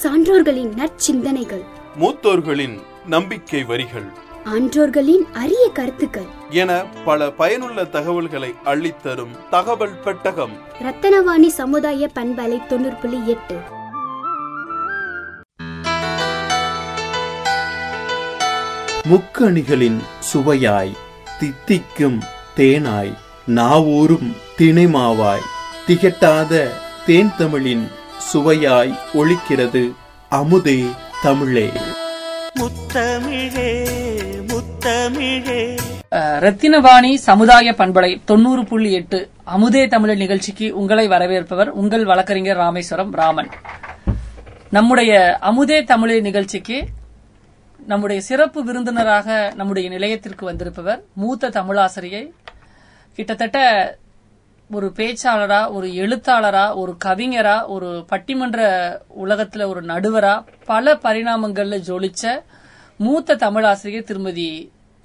சான்றோர்களின் நற்சிந்தனைகள், மூத்தோர்களின் நம்பிக்கை வரிகள், ஆன்றோர்களின் அரிய கருத்துக்கள் என பல பயனுள்ள தகவல்களை அள்ளித்தரும் தகவல் பெட்டகம் ரத்தனவாணி சமுதாய பண்பலை 90.8. முக்கணிகளின் சுவையாய் தித்திக்கும் தேனாய் நாவூரும் திணைமாவாய் திகட்டாத தேன் தமிழின் சுவையாய் ஒலிக்கிறது அமுதே தமிழே. முத்தமிழே முத்தமிழே. ரத்தினவாணி சமுதாய பண்பலை 90.8 அமுதே தமிழர் நிகழ்ச்சிக்கு உங்களை வரவேற்பவர் உங்கள் வழக்கறிஞர் ராமேஸ்வரம் ராமன். நம்முடைய அமுதே தமிழர் நிகழ்ச்சிக்கு நம்முடைய சிறப்பு விருந்தினராக நம்முடைய நிலையத்திற்கு வந்திருப்பவர் மூத்த தமிழாசிரியை, கிட்டத்தட்ட ஒரு பேச்சாளரா, ஒரு எழுத்தாளரா, ஒரு கவிஞரா, ஒரு பட்டிமன்ற உலகத்துல ஒரு நடுவரா பல பரிணாமங்கள்ல ஜொலிச்ச மூத்த தமிழாசிரியர் திருமதி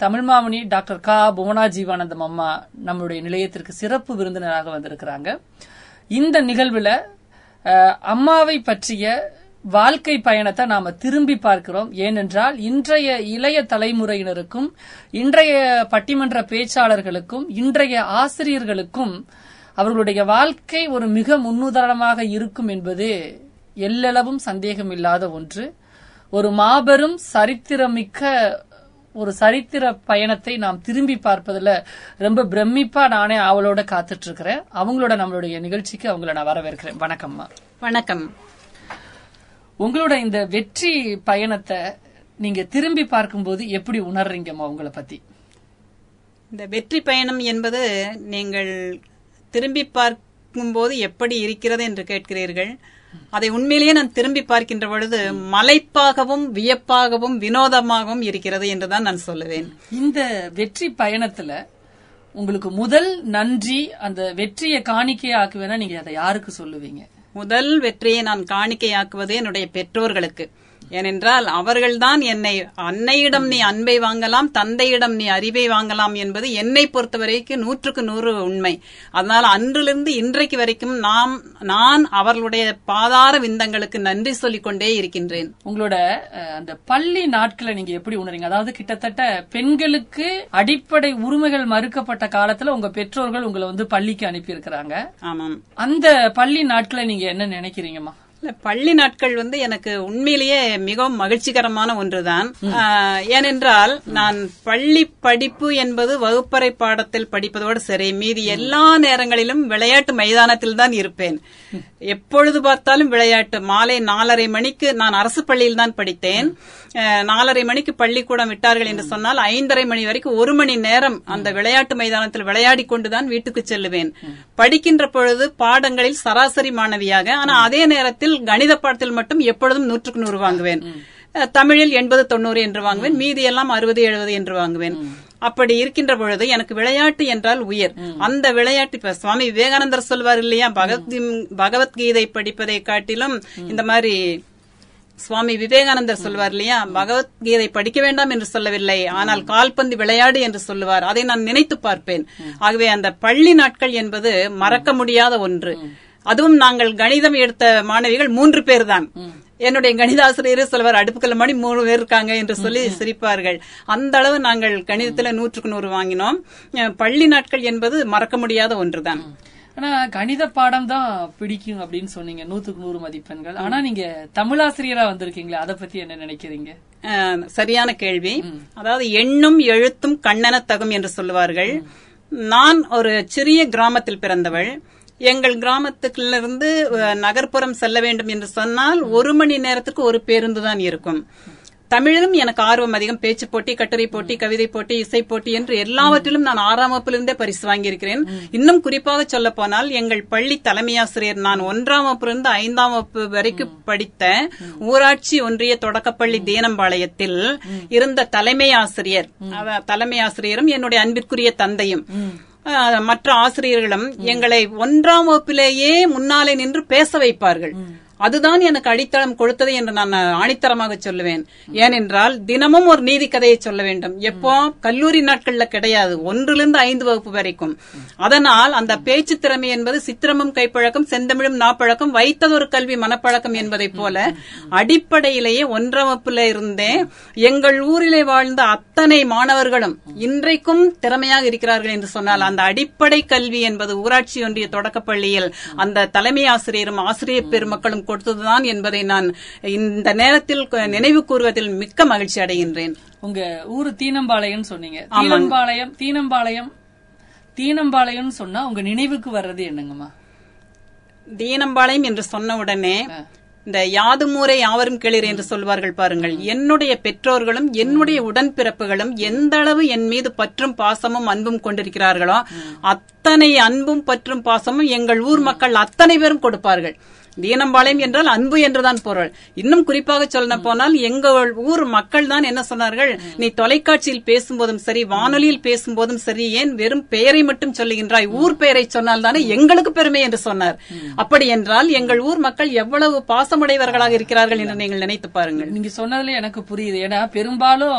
தமிழ்மாமணி டாக்டர் கா புவனா ஜீவானந்தம் அம்மா நம்முடைய நிலையத்திற்கு சிறப்பு விருந்தினராக வந்திருக்கிறாங்க. இந்த நிகழ்வுல அம்மாவை பற்றிய வாழ்க்கை பயணத்தை நாம திரும்பி பார்க்கிறோம். ஏனென்றால் இன்றைய இளைய தலைமுறையினருக்கும் இன்றைய பட்டிமன்ற பேச்சாளர்களுக்கும் இன்றைய ஆசிரியர்களுக்கும் அவர்களுடைய வாழ்க்கை ஒரு மிக முன்னுதாரணமாக இருக்கும் என்பது எல்லளவும் சந்தேகமில்லாத ஒன்று. ஒரு மாபெரும் சரித்திரமிக்க ஒரு சரித்திர பயணத்தை நாம் திரும்பி பார்ப்பதில் ரொம்ப பிரமிப்பா நானே அவளோட காத்துட்டு இருக்கிறேன். அவங்களோட நம்மளுடைய நிகழ்ச்சிக்கு அவங்கள நான் வரவேற்கிறேன். வணக்கம்மா. வணக்கம். உங்களோட இந்த வெற்றி பயணத்தை நீங்க திரும்பி பார்க்கும்போது எப்படி உணர்றீங்கம்மா உங்களை பத்தி? இந்த வெற்றி பயணம் என்பது நீங்கள் திரும்பி பார்க்கும்போது எப்படி இருக்கிறது என்று கேட்கிறீர்கள். அதை உண்மையிலேயே நான் திரும்பி பார்க்கின்ற பொழுது மலைப்பாகவும் வியப்பாகவும் வினோதமாகவும் இருக்கிறது என்றுதான் நான் சொல்லுவேன். இந்த வெற்றி பயணத்துல உங்களுக்கு முதல் நன்றி, அந்த வெற்றியை காணிக்கையாக்குவேன்னா நீங்க அதை யாருக்கு சொல்லுவீங்க? முதல் வெற்றியை நான் காணிக்கையாக்குவது என்னுடைய பெற்றோர்களுக்கு. ஏனென்றால் அவர்கள்தான் என்னை அன்னையிடம் நீ அன்பை வாங்கலாம், தந்தையிடம் நீ அறிவை வாங்கலாம் என்பது என்னை பொறுத்தவரைக்கும் 100% உண்மை. அதனால அன்றிலிருந்து இன்றைக்கு வரைக்கும் நான் அவர்களுடைய பாதார விந்தங்களுக்கு நன்றி சொல்லிக் கொண்டே இருக்கின்றேன். உங்களோட அந்த பள்ளி நாட்களை நீங்க எப்படி உணர்றீங்க? அதாவது கிட்டத்தட்ட பெண்களுக்கு அடிப்படை உரிமைகள் மறுக்கப்பட்ட காலத்துல உங்க பெற்றோர்கள் உங்களை வந்து பள்ளிக்கு அனுப்பி இருக்கிறாங்க. ஆமாம். அந்த பள்ளி நாட்களை நீங்க என்ன நினைக்கிறீங்கம்மா? பள்ளி நாட்கள் வந்து எனக்கு உண்மையிலேயே மிகவும் மகிழ்ச்சிகரமான ஒன்றுதான். ஏனென்றால் நான் பள்ளி படிப்பு என்பது வகுப்பறை பாடத்தில் படிப்பதோடு சரி, மீதி எல்லா நேரங்களிலும் விளையாட்டு மைதானத்தில் தான் இருப்பேன். எப்பொழுது பார்த்தாலும் விளையாட்டு. மாலை 4:30 மணிக்கு நான் அரசு பள்ளியில் தான் படித்தேன். 4:30 மணிக்கு பள்ளிக்கூடம் விட்டார்கள் என்று சொன்னால் 5:30 மணி வரைக்கும் 1 மணி நேரம் அந்த விளையாட்டு மைதானத்தில் விளையாடி கொண்டுதான் வீட்டுக்கு செல்லுவேன். படிக்கின்ற பொழுது பாடங்களில் சராசரி மாணவியாக, ஆனா அதே நேரத்தில் கணித பாடத்தில் மட்டும் எப்பொழுதும் 100% வாங்குவேன். தமிழில் 80-90 என்று வாங்குவேன், மீதி எல்லாம் 60-70 என்று வாங்குவேன். அப்படி இருக்கின்ற பொழுது எனக்கு விளையாட்டு என்றால் உயிர். அந்த விளையாட்டு இப்ப சுவாமி விவேகானந்தர் சொல்வார் இல்லையா, பகவத்கீதை படிப்பதை காட்டிலும் இந்த மாதிரி சுவாமி விவேகானந்தர் சொல்வார் இல்லையா, பகவத்கீதை படிக்க வேண்டாம் என்று சொல்லவில்லை, ஆனால் கால்பந்து விளையாடு என்று சொல்லுவார். அதை நான் நினைத்து பார்ப்பேன். ஆகவே அந்த பள்ளி நாட்கள் என்பது மறக்க முடியாத ஒன்று. அதுவும் நாங்கள் கணிதம் எடுத்த மாணவிகள் 3 பேர் தான். என்னுடைய கணிதாசிரியரே சொல்வார், அடுப்புக்கல்ல மணி 3 பேர் இருக்காங்க என்று சொல்லி சிரிப்பார்கள். அந்த அளவு நாங்கள் கணிதத்துல 100% வாங்கினோம். பள்ளி நாட்கள் என்பது மறக்க முடியாத ஒன்றுதான். ஆனா கணித பாடம் தான் பிடிக்கும் அப்படின்னு சொன்னீங்க, 100% மதிப்பெண்கள். ஆனா நீங்க தமிழாசிரியரா வந்திருக்கீங்களா, அதை பத்தி என்ன நினைக்கிறீங்க? சரியான கேள்வி. அதாவது எண்ணும் எழுத்தும் கண்ணென தகும் என்று சொல்லுவார்கள். நான் ஒரு சிறிய கிராமத்தில் பிறந்தவள். எங்கள் கிராமத்திலிருந்து நகர்ப்புறம் செல்ல வேண்டும் என்று சொன்னால் 1 மணி நேரத்துக்கு 1 பேருந்து தான் இருக்கும். தமிழிலும் எனக்கு ஆர்வம் அதிகம். பேச்சு போட்டி, கட்டுரை போட்டி, கவிதை போட்டி, இசை போட்டி என்று எல்லாவற்றிலும் நான் 6ஆம் வகுப்பிலிருந்தே பரிசு வாங்கியிருக்கிறேன். இன்னும் குறிப்பாக சொல்ல போனால் எங்கள் பள்ளி தலைமையாசிரியர் நான் 1ஆம் வகுப்பிலிருந்து 5ஆம் வகுப்பு வரைக்கும் படித்த ஊராட்சி ஒன்றிய தொடக்கப்பள்ளி தேனம்பாளையத்தில் இருந்த தலைமையாசிரியரும் என்னுடைய அன்பிற்குரிய தந்தையும் மற்ற ஆசிரியர்களும் எங்களை 1ஆம் வகுப்பிலேயே முன்னாலே நின்று பேச வைப்பார்கள். அதுதான் எனக்கு அடித்தளம் கொடுத்தது என்று நான் ஆணித்தரமாக சொல்லுவேன். ஏனென்றால் தினமும் ஒரு நீதி கதையை சொல்ல வேண்டும். எப்போ கல்லூரி நாட்கள்ல கிடையாது, 1 முதல் 5 வகுப்பு வரைக்கும். அதனால் அந்த பேச்சு திறமை என்பது சித்திரமும் கைப்பழக்கம் செந்தமிழும் நாப்பழக்கம் வைத்ததொரு கல்வி மனப்பழக்கம் என்பதை போல அடிப்படையிலேயே 1ஆம் வகுப்புல இருந்தே எங்கள் ஊரிலே வாழ்ந்த அத்தனை மாணவர்களும் இன்றைக்கும் திறமையாக இருக்கிறார்கள் என்று சொன்னால் அந்த அடிப்படை கல்வி என்பது ஊராட்சி ஒன்றிய தொடக்கப்பள்ளியில் அந்த தலைமை ஆசிரியரும் ஆசிரியர் பெருமக்களும் கொடுத்ததுதான் என்பதை நான் இந்த நேரத்தில் நினைவு கூறுவதில் மிக்க மகிழ்ச்சி அடைகின்றேன். உங்க ஊரு தீனம்பாளையம் சொன்னீங்க. தீனம்பாளையம் சொன்னா உங்க நினைவுக்கு வர்றது என்னங்கம்மா? தீனம்பாளையம் என்று சொன்ன உடனே இந்த யாதுமூரை யாவரும் கேளீர் என்று சொல்வார்கள் பாருங்கள். என்னுடைய பெற்றோர்களும் என்னுடைய உடன்பிறப்புகளும் எந்த அளவு என் மீது பற்றும் பாசமும் அன்பும் கொண்டிருக்கிறார்களோ அத்தனை அன்பும் பற்றும் பாசமும் எங்கள் ஊர் மக்கள் அத்தனை பேரும் கொடுப்பார்கள். தீனம்பாளையம் என்றால் அன்பு என்றுதான் பொருள். இன்னும் குறிப்பாக சொல்ல போனால் எங்கள் ஊர் மக்கள் தான் என்ன சொன்னார்கள், நீ தொலைக்காட்சியில் பேசும்போதும் சரி வானொலியில் பேசும்போதும் சரி ஏன் வெறும் பெயரை மட்டும் சொல்லுகின்றாய், ஊர் பெயரை சொன்னால் தானே எங்களுக்கு பெருமை என்று சொன்னார். அப்படி என்றால் எங்கள் ஊர் மக்கள் எவ்வளவு பாசமுடையவர்களாக இருக்கிறார்கள் என்று நீங்கள் நினைத்து பாருங்கள். நீங்க சொன்னதுல எனக்கு புரியுது. ஏன்னா பெரும்பாலும்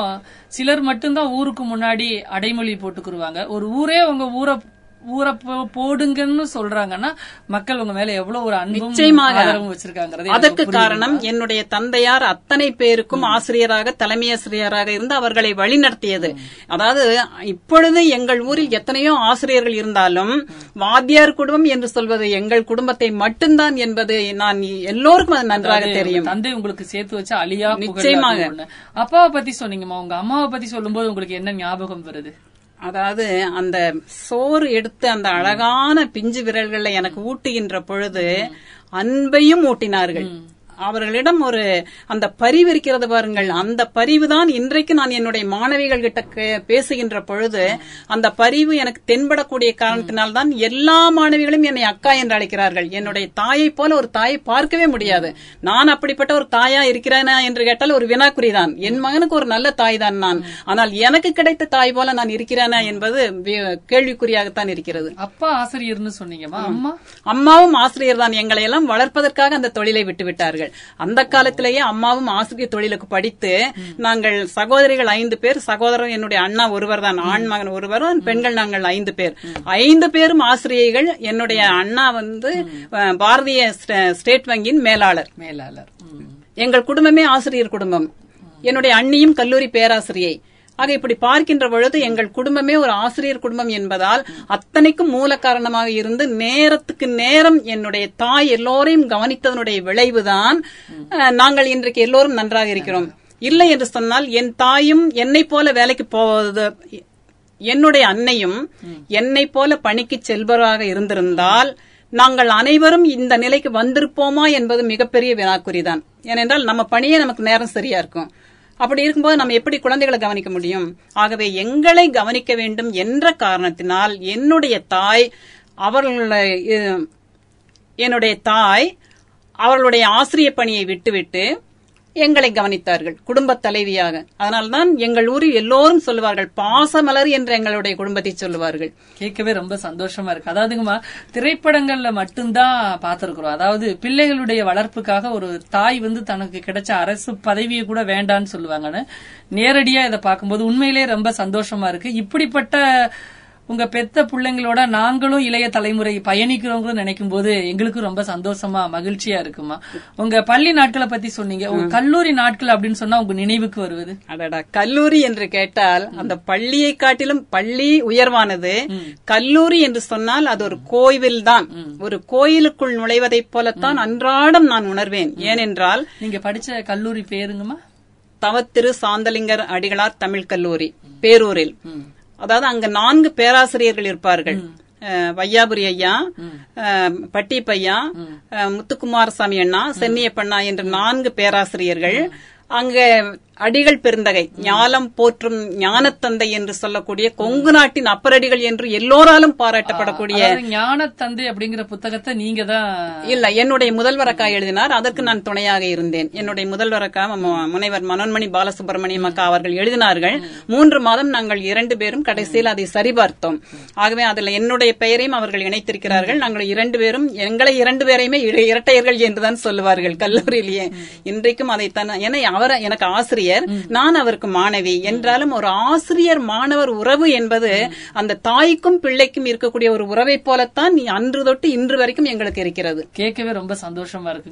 சிலர் மட்டும்தான் ஊருக்கு முன்னாடி அடைமொழி போட்டுக்குருவாங்க. ஒரு ஊரே உங்க ஊரை போடுங்கன்னு சொல்றாங்கன்னா மக்கள் உங்க மேல எவ்வளவு ஒரு அன்பும் ஆதரவும் வச்சிருக்காங்க. அதற்கு காரணம் என்னுடைய தந்தையார் அத்தனை பேருக்கும் ஆசிரியராக தலைமை ஆசிரியராக இருந்து அவர்களை வழி நடத்தியது. அதாவது இப்பொழுது எங்கள் ஊரில் எத்தனையோ ஆசிரியர்கள் இருந்தாலும் வாத்தியார் குடும்பம் என்று சொல்வது எங்கள் குடும்பத்தை மட்டும்தான் என்பது நான் எல்லோருக்கும் அது நன்றாக தெரியும். தந்தை உங்களுக்கு சேர்த்து வச்ச அழியா. நிச்சயமாக. அப்பாவை பத்தி சொன்னீங்கம்மா, உங்க அம்மாவை பத்தி சொல்லும்போது உங்களுக்கு என்ன ஞாபகம் வருது? அதாவது அந்த சோறு எடுத்து அந்த அழகான பிஞ்சு விரல்களை எனக்கு ஊட்டுகின்ற பொழுது அன்பையும் ஊட்டினார்கள். அவர்களிடம் ஒரு அந்த பரிவு இருக்கிறது பாருங்கள். அந்த பரிவு தான் இன்றைக்கு நான் என்னுடைய மாணவிகள் கிட்ட பேசுகின்ற பொழுது அந்த பரிவு எனக்கு தென்படக்கூடிய காரணத்தினால்தான் எல்லா மாணவிகளும் என்னை அக்கா என்று அழைக்கிறார்கள். என்னுடைய தாயை போல ஒரு தாயை பார்க்கவே முடியாது. நான் அப்படிப்பட்ட ஒரு தாயா இருக்கிறேனா என்று கேட்டால் ஒரு வினாக்குறிதான். என் மகனுக்கு ஒரு நல்ல தாய் தான் நான், ஆனால் எனக்கு கிடைத்த தாய் போல நான் இருக்கிறேனா என்பது கேள்விக்குறியாகத்தான் இருக்கிறது. அப்பா ஆசிரியர்னு சொன்னீங்கம்மா, அம்மாவும் ஆசிரியர் தான். எங்களை எல்லாம் வளர்ப்பதற்காக அந்த தொழிலை விட்டுவிட்டார்கள். அந்த காலத்திலேயே அம்மாவும் ஆசிரியர் தொழிலுக்கு படித்து நாங்கள் சகோதரிகள் 5 பேர், சகோதரர் என்னுடைய அண்ணா ஒருவர் தான், ஆண் மகன் ஒருவர், பெண்கள் நாங்கள் 5 பேர். 5 பேரும் ஆசிரியர்கள். என்னுடைய அண்ணா வந்து பாரதிய ஸ்டேட் வங்கியின் மேலாளர். எங்கள் குடும்பமே ஆசிரியர் குடும்பம். என்னுடைய அண்ணியும் கல்லூரி பேராசிரியை. ஆக இப்படி பார்க்கின்ற பொழுது எங்கள் குடும்பமே ஒரு ஆசிரியர் குடும்பம் என்பதால் அத்தனைக்கும் மூல காரணமாக இருந்து நேரத்துக்கு நேரம் என்னுடைய தாய் எல்லோரையும் கவனித்ததனுடைய விளைவுதான் நாங்கள் இன்றைக்கு எல்லோரும் நன்றாக இருக்கிறோம். இல்லை என்று சொன்னால் என் தாயும் என்னை போல வேலைக்கு போவது, என்னுடைய அன்னையும் என்னை போல பணிக்கு செல்பவராக இருந்திருந்தால் நாங்கள் அனைவரும் இந்த நிலைக்கு வந்திருப்போமா என்பது மிகப்பெரிய வினாக்குறிதான். ஏனென்றால் நம்ம பணியே நமக்கு நேரம் சரியா இருக்கும். அப்படி இருக்கும்போது நம்ம எப்படி குழந்தைகளை கவனிக்க முடியும்? ஆகவே எங்களை கவனிக்க வேண்டும் என்ற காரணத்தினால் என்னுடைய தாய் அவர்களுடைய ஆசிரியர் பணியை விட்டுவிட்டு எங்களை கவனித்தார்கள் குடும்ப தலைவியாக. அதனால்தான் எங்கள் ஊரில் எல்லோரும் சொல்லுவார்கள் பாசமலர் என்று எங்களுடைய குடும்பத்தை சொல்லுவார்கள். கேட்கவே ரொம்ப சந்தோஷமா இருக்கு. அதாவதுங்கம்மா, திரைப்படங்கள்ல மட்டும்தான் பாத்திருக்கிறோம். அதாவது பிள்ளைகளுடைய வளர்ப்புக்காக ஒரு தாய் வந்து தனக்கு கிடைச்ச அரசு பதவியை கூட வேண்டான்னு சொல்லுவாங்கன்னு நேரடியா இதை பார்க்கும்போது உண்மையிலேயே ரொம்ப சந்தோஷமா இருக்கு. இப்படிப்பட்ட உங்க பெத்த பிள்ளைங்களோட நாங்களும் இளைய தலைமுறை பயணிக்கிறோங்க நினைக்கும் போது எங்களுக்கு ரொம்ப சந்தோஷமா மகிழ்ச்சியா இருக்குமா? உங்க பள்ளி நாட்களை பத்தி சொன்னீங்க, உங்க கல்லூரி நாட்கள் அப்படின்னு சொன்னா உங்க நினைவுக்கு வருவது? அடடா, கல்லூரி என்று கேட்டால் அந்த பள்ளியை காட்டிலும் பள்ளி உயர்வானது. கல்லூரி என்று சொன்னால் அது ஒரு கோயில் தான். ஒரு கோயிலுக்குள் நுழைவதை போலத்தான் அன்றாடம் நான் உணர்வேன். ஏனென்றால் நீங்க படிச்ச கல்லூரி பேருங்கம்மா? தவத்திரு சாந்தலிங்கர் அடிகளார் தமிழ் கல்லூரி, பேரூரில். அதாவது அங்க 4 பேராசிரியர்கள் இருப்பார்கள். வையாபுரி ஐயா, பட்டிப்பையா, முத்துக்குமாரசாமி அண்ணா, சென்னியப்பண்ணா என்று 4 பேராசிரியர்கள். அங்க அடிகள் பெருந்தகை ஞாலம் போற்றும் ஞானத்தந்தை என்று சொல்லக்கூடிய கொங்கு நாட்டின் அப்பரடிகள் என்று எல்லோராலும் பாராட்டப்படக்கூடிய ஞானத்தந்தை அப்படிங்கிற புத்தகத்தை நீங்க தான் இல்ல என்னுடைய முதல்வரக்கா எழுதினார். அதற்கு நான் துணையாக இருந்தேன். என்னுடைய முதல்வரக்கா முனைவர் மனோன்மணி பாலசுப்ரமணியம் அக்கா அவர்கள் எழுதினார்கள். 3 மாதம் நாங்கள் 2 பேரும் கடைசியில் அதை சரிபார்த்தோம். ஆகவே அதுல என்னுடைய பெயரையும் அவர்கள் இணைத்திருக்கிறார்கள். நாங்கள் 2 பேரும் எங்களை 2 பேரையுமே இரட்டையர்கள் என்றுதான் சொல்லுவார்கள் கல்லூரியிலேயே. இன்றைக்கும் அதைத்தான். ஏன்னா அவரை எனக்கு ஆசிரியர், நான் அவருக்கு மாணவி என்றாலும் ஒரு ஆசிரியர் மாணவர் உறவு என்பது அந்த தாய்க்கும் பிள்ளைக்கும் இருக்கக்கூடிய ஒரு உறவை போலத்தான் அன்று தொட்டு இன்று வரைக்கும் எங்களுக்கு இருக்கிறது. கேட்கவே ரொம்ப சந்தோஷமா இருக்கு.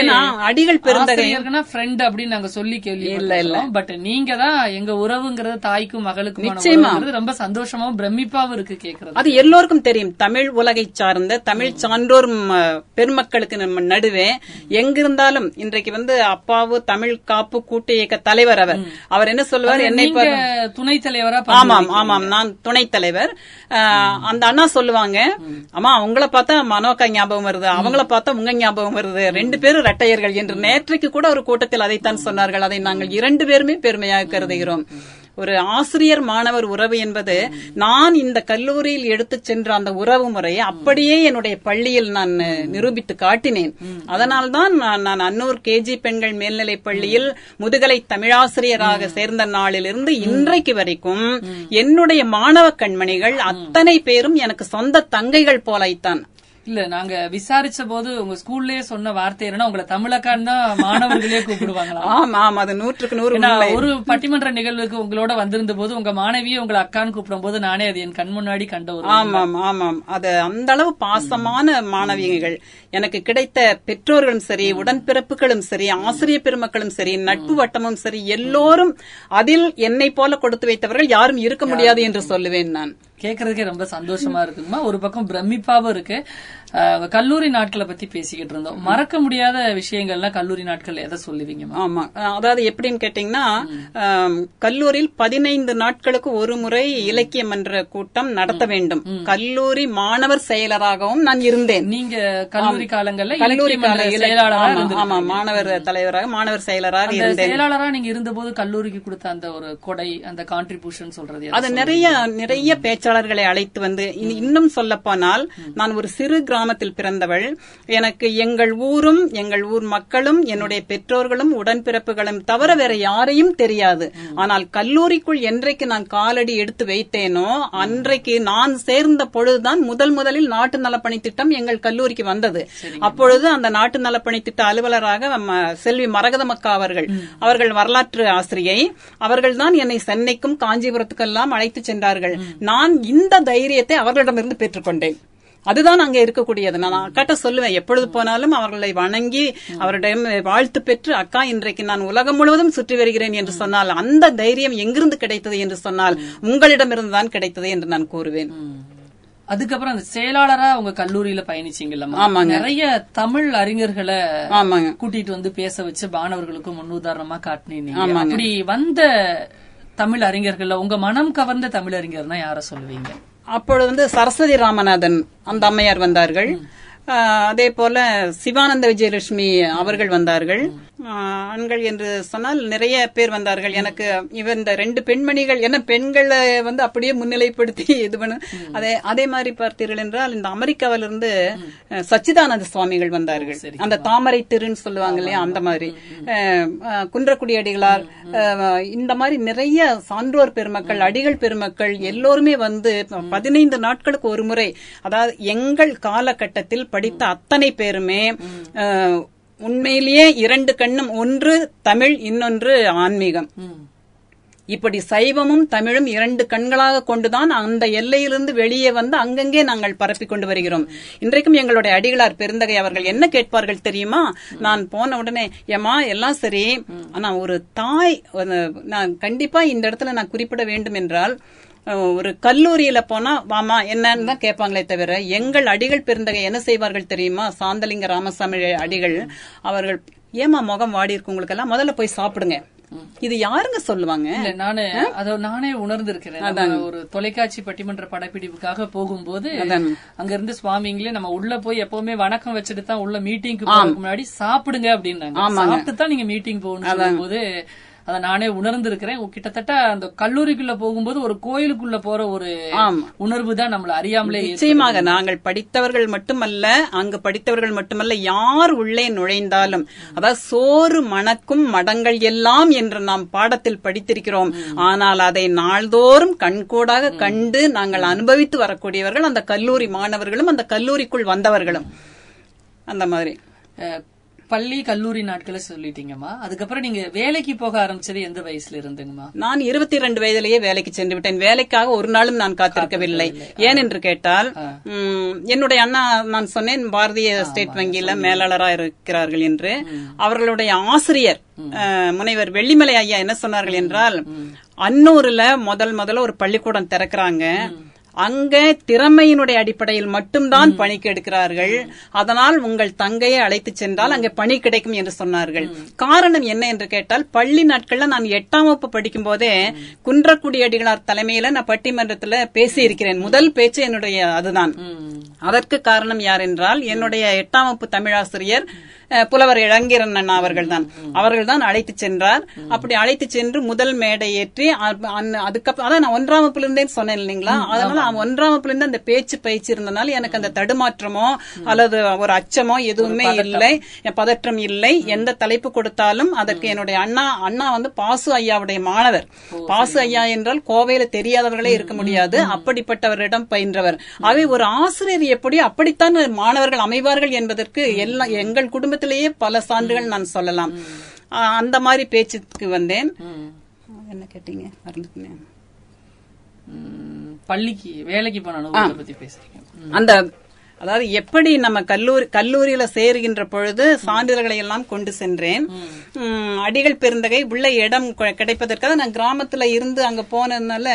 ஏன்னா அடிகள் பெருந்தகைனா ஃப்ரெண்ட் அப்படின்னு நாங்க சொல்லி கேள்வி இல்ல இல்ல, பட் நீங்க தான் எங்க உறவுங்கிறது தாய்க்கும் மகளுக்கும் நிச்சயமா ரொம்ப சந்தோஷமாவும் பிரமிப்பாவும் இருக்கு கேட்கறது. அது எல்லோருக்கும் தெரியும். தமிழ் உலகை சார்ந்த தமிழ் சான்றோர் பெருமக்களுக்கு நம்ம நடுவே எங்கிருந்தாலும் இன்றைக்கு அப்பாவு தமிழ் காப்பு கூட்டு இயக்க தலைவர் அவர் என்ன சொல்லுவார், என்னை துணைத் தலைவரா? ஆமாம் ஆமாம், நான் துணைத் தலைவர். அந்த அண்ணா சொல்லுவாங்க, ஆமா அவங்கள பார்த்தா மனோக்கா ஞாபகம் வருது, அவங்கள பார்த்தா உங்க ஞாபகம் வருது, 2 பேரும் இரட்டையர்கள் என்று நேற்றைக்கு கூட ஒரு கூட்டத்தில் அதைத்தான் சொன்னார்கள். அதை நாங்கள் 2 பேருமே பெருமையாக கருதுகிறோம். ஒரு ஆசிரியர் மாணவர் உறவு என்பது நான் இந்த கல்லூரியில் எடுத்து சென்ற அந்த உறவு முறையை அப்படியே என்னுடைய பள்ளியில் நான் நிரூபித்து காட்டினேன். அதனால்தான் நான் அன்னூர் KG பெண்கள் மேல்நிலைப் பள்ளியில் முதுகலை தமிழாசிரியராக சேர்ந்த நாளிலிருந்து இன்றைக்கு வரைக்கும் என்னுடைய மாணவ கண்மணிகள் அத்தனை பேரும் எனக்கு சொந்த தங்கைகள் போலத்தான். இல்ல நாங்க விசாரிச்ச போது உங்க ஸ்கூல்லயே சொன்ன வார்த்தை என்னன்னா உங்களை தமிழக்கான்னு தான் மாணவர்களே கூப்பிடுவாங்களா? ஆமா ஆமா, அது 100% ஒரு பட்டிமன்ற நிகழ்வுக்கு உங்களோட வந்திருந்த போது உங்க மாணவியை உங்களை அக்கான்னு கூப்பிடும் போது நானே அது என் கண் முன்னாடி கண்ட ஒரு ஆமாம் ஆமாம், அது அந்த அளவு பாசமான மாணவிகள் எனக்கு கிடைத்த. பெற்றோர்களும் சரி, உடன்பிறப்புகளும் சரி, ஆசிரிய பெருமக்களும் சரி, நட்பு வட்டமும் சரி, எல்லோரும் அதில் என்னை போல கொடுத்து வைத்தவர்கள் யாரும் இருக்க முடியாது என்று சொல்லுவேன். நான் கேட்கறதுக்கே ரொம்ப சந்தோஷமா இருக்குமா, ஒரு பக்கம் பிரமிப்பாவும் இருக்கு. கல்லூரி நாட்களை பத்தி பேசிக்கிட்டு இருந்தோம். மறக்க முடியாத விஷயங்கள்னா கல்லூரி நாட்கள் எதை சொல்லுவீங்க? ஆமா, அதாவது எப்படின்னு கேட்டீங்கன்னா கல்லூரியில் 15 நாட்களுக்கு ஒரு முறை இலக்கிய மன்ற கூட்டம் நடத்த வேண்டும். கல்லூரி மாணவர் செயலராகவும் நான் இருந்தேன். நீங்க கல்லூரி காலங்கள்ல கல்லூரி ஆமா மாணவர் தலைவராக மாணவர் செயலராக இருந்தேன். செயலாளராக நீங்க இருந்தபோது கல்லூரிக்கு கொடுத்த அந்த ஒரு கொடை, அந்த கான்ட்ரிபியூஷன் சொல்றது, அது நிறைய நிறைய பேச்சாளர்களை அழைத்து வந்து. இன்னும் சொல்ல போனால் நான் ஒரு சிறு கிராமத்தில் பிறந்தவள். எனக்கு எங்கள் ஊரும் எங்கள் ஊர் மக்களும் என்னுடைய பெற்றோர்களும் உடன்பிறப்புகளும் தவிர வேற யாரையும் தெரியாது. ஆனால் கல்லூரிக்குள் என்றைக்கு நான் காலடி எடுத்து வைத்தேனோ அன்றைக்கு நான் சேர்ந்த பொழுதுதான் முதலில் நாட்டு நலப்பணி திட்டம் எங்கள் கல்லூரிக்கு வந்தது. அப்பொழுது அந்த நாட்டு நலப்பணி திட்ட அலுவலராக செல்வி மரகதமக்கா அவர்கள் வரலாற்று ஆசிரியை. அவர்கள்தான் என்னை சென்னைக்கும் காஞ்சிபுரத்துக்கெல்லாம் அழைத்து சென்றார்கள். நான் இந்த தைரியத்தை அவர்களிடமிருந்து பெற்றுக்கொண்டேன். அதுதான் அங்க இருக்கக்கூடியது. நான் அக்காட்ட சொல்லுவேன், எப்பொழுது போனாலும் அவர்களை வணங்கி அவரிடம் வாழ்த்து பெற்று, அக்கா இன்றைக்கு நான் உலகம் முழுவதும் சுற்றி வருகிறேன் என்று சொன்னால் அந்த தைரியம் எங்கிருந்து கிடைத்தது என்று சொன்னால் உங்களிடமிருந்து தான் கிடைத்தது என்று நான் கூறுவேன். அதுக்கப்புறம் அந்த செயலாளரா உங்க கல்லூரியில பயணிச்சீங்கல்ல, நிறைய தமிழ் அறிஞர்களை கூட்டிட்டு வந்து பேச வச்சு மாணவர்களுக்கு முன்னுதாரணமா காட்டினீங்க. அப்படி வந்த தமிழ் அறிஞர்கள் உங்க மனம் கவர்ந்த தமிழ் அறிஞர்னா யார சொல்லுவீங்க? அப்பொழுது சரஸ்வதி ராமநாதன் அந்த அம்மையார் வந்தார்கள். அதே போல சிவானந்த விஜயலட்சுமி அவர்கள் வந்தார்கள். ஆண்கள் என்று சொன்னால் நிறைய பேர் வந்தார்கள். எனக்கு இந்த 2 பெண்மணிகள், ஏன்னா பெண்களை அப்படியே முன்னிலைப்படுத்தி இது பண்ண. அதே மாதிரி பார்த்தீர்கள் என்றால் இந்த அமெரிக்காவிலிருந்து சச்சிதானந்த சுவாமிகள் வந்தார்கள். அந்த தாமரை திருன்னு சொல்லுவாங்க இல்லையா, அந்த மாதிரி குன்றக்குடி அடிகளார், இந்த மாதிரி நிறைய சான்றோர் பெருமக்கள் அடிகள் பெருமக்கள் எல்லோருமே 15 நாட்களுக்கு ஒரு முறை, அதாவது எங்கள் காலகட்டத்தில் படித்த அத்தனை பேருமே உண்மையிலேயே 2 கண்ணும், ஒன்று தமிழ் இன்னொன்று ஆன்மீகம். இப்படி சைவமும் தமிழும் 2 கண்களாக கொண்டுதான் அந்த எல்லையிலிருந்து வெளியே அங்கங்கே நாங்கள் பரப்பி கொண்டு வருகிறோம். இன்றைக்கும் எங்களுடைய அடிகளார் பெருந்தகை அவர்கள் என்ன கேட்பார்கள் தெரியுமா? நான் போன உடனே, ஏமா எல்லாம் சரி, ஆனா ஒரு தாய், நான் கண்டிப்பா இந்த இடத்துல நான் குறிப்பிட வேண்டும் என்றால், ஒரு கல்லூரியில போனா வாமா என்னன்னு தான் கேட்பாங்களே தவிர எங்கள் அடிகள் பெருந்தகை என்ன செய்வார்கள் தெரியுமா? சாந்தலிங்க ராமசாமி அடிகள் அவர்கள், ஏமா முகம் வாடி இருக்கு உங்களுக்கு எல்லாம், முதல்ல போய் சாப்பிடுங்க. இது யாருங்க சொல்லுவாங்க? நானே உணர்ந்திருக்கிறேன். ஒரு தொலைக்காட்சி பட்டிமன்ற படப்பிடிப்புக்காக போகும்போது அங்க இருந்து சுவாமிங்களே நம்ம உள்ள போய் எப்பவுமே வணக்கம் வச்சுட்டு தான் உள்ள மீட்டிங்க்கு போறதுக்கு முன்னாடி சாப்பிடுங்க அப்படின்னாங்க. சாப்பிட்டு தான் நீங்க மீட்டிங் போகணும் போது அதை நானே உணர்ந்திருக்கிறேன். கிட்டத்தட்ட அந்த கல்லூரிக்குள்ள போகும்போது ஒரு கோயிலுக்குள்ள போற ஒரு உணர்வு தான் நம்மள அறியாமலே. நிச்சயமாக நாங்கள் படித்தவர்கள் மட்டுமல்ல, அங்கு படித்தவர்கள் மட்டுமல்ல, யார் உள்ளே நுழைந்தாலும், அதாவது சோறு மணக்கும் மடங்கள் எல்லாம் என்று நாம் பாடத்தில் படித்திருக்கிறோம். ஆனால் அதை நாள்தோறும் கண்கூடாக கண்டு நாங்கள் அனுபவித்து வரக்கூடியவர்கள் அந்த கல்லூரி மாணவர்களும் அந்த கல்லூரிக்குள் வந்தவர்களும். அந்த மாதிரி பள்ளி கல்லூரி நாட்களை சொல்லிட்டீங்கம்மா. அதுக்கப்புறம் நீங்க வேலைக்கு போக ஆரம்பிச்சது எந்த வயசுல இருந்துங்கம்மா? நான் 22 வயதிலேயே வேலைக்கு சென்று விட்டேன். வேலைக்காக ஒரு நாளும் நான் காத்திருக்கவில்லை. ஏன் என்று கேட்டால், என்னுடைய அண்ணா, நான் சொன்னேன் பாரதிய ஸ்டேட் வங்கியில மேலாளராக இருக்கிறார்கள் என்று. அவர்களுடைய ஆசிரியர் முனைவர் வெள்ளிமலை ஐயா என்ன சொன்னார்கள் என்றால், அன்னூர்ல முதல்ல ஒரு பள்ளிக்கூடம் திறக்கிறாங்க, அங்க திறமையினுடைய அடிப்படையில் மட்டும்தான் பணிக்கு எடுக்கிறார்கள், அதனால் உங்கள் தங்கையை அழைத்து சென்றால் அங்கே பணி கிடைக்கும் என்று சொன்னார்கள். காரணம் என்ன என்று கேட்டால், பள்ளி நாட்கள்ல நான் 8ஆம் வகுப்பு படிக்கும் போதே குன்றக்குடி அடிகளார் தலைமையில நான் பட்டிமன்றத்துல பேசியிருக்கிறேன். முதல் பேச்சு என்னுடைய அதுதான். அதற்கு காரணம் யார் என்றால், என்னுடைய 8ஆம் வகுப்பு தமிழாசிரியர் புலவர் இளங்கீரன் அண்ணா அவர்கள்தான். அவர்கள்தான் அழைத்து சென்றார். அப்படி அழைத்து சென்று முதல் மேடை ஏற்றி, அதுக்கப்புறம் அதான் நான் 1ஆம் வகுப்புல இருந்தே சொன்னேன் இல்லைங்களா, அதனால 1ஆம் வகுப்புல இருந்து அந்த பேச்சு பயிற்சி இருந்தனால எனக்கு அந்த தடுமாற்றமோ அல்லது ஒரு அச்சமோ எதுவுமே இல்லை, பதற்றம் இல்லை. எந்த தலைப்பு கொடுத்தாலும் அதற்கு என்னுடைய அண்ணா பாசு ஐயாவுடைய மாணவர். பாசு ஐயா என்றால் கோவையில தெரியாதவர்களே இருக்க முடியாது, அப்படிப்பட்டவரிடம் பயின்றவர். அவை ஒரு ஆசிரியர் எப்படி அப்படித்தான் மாணவர்கள் அமைவார்கள் என்பதற்கு எல்லாம் எங்கள் குடும்ப பல சான்றுகள் நான் சொல்லலாம். அந்த மாதிரி பேச்சுக்கு வந்தேன். என்ன கேட்டீங்க? பள்ளிக்கு வேலைக்கு போன பத்தி பேசுறீங்க. அந்த அதாவது எப்படி நம்ம கல்லூரியில சேருகின்ற பொழுது சான்றிதழ்களை எல்லாம் கொண்டு சென்றேன். அடிகள் பெருந்தகை உள்ள இடம் கிடைப்பதற்காக நான் கிராமத்துல இருந்து அங்க போனதுனால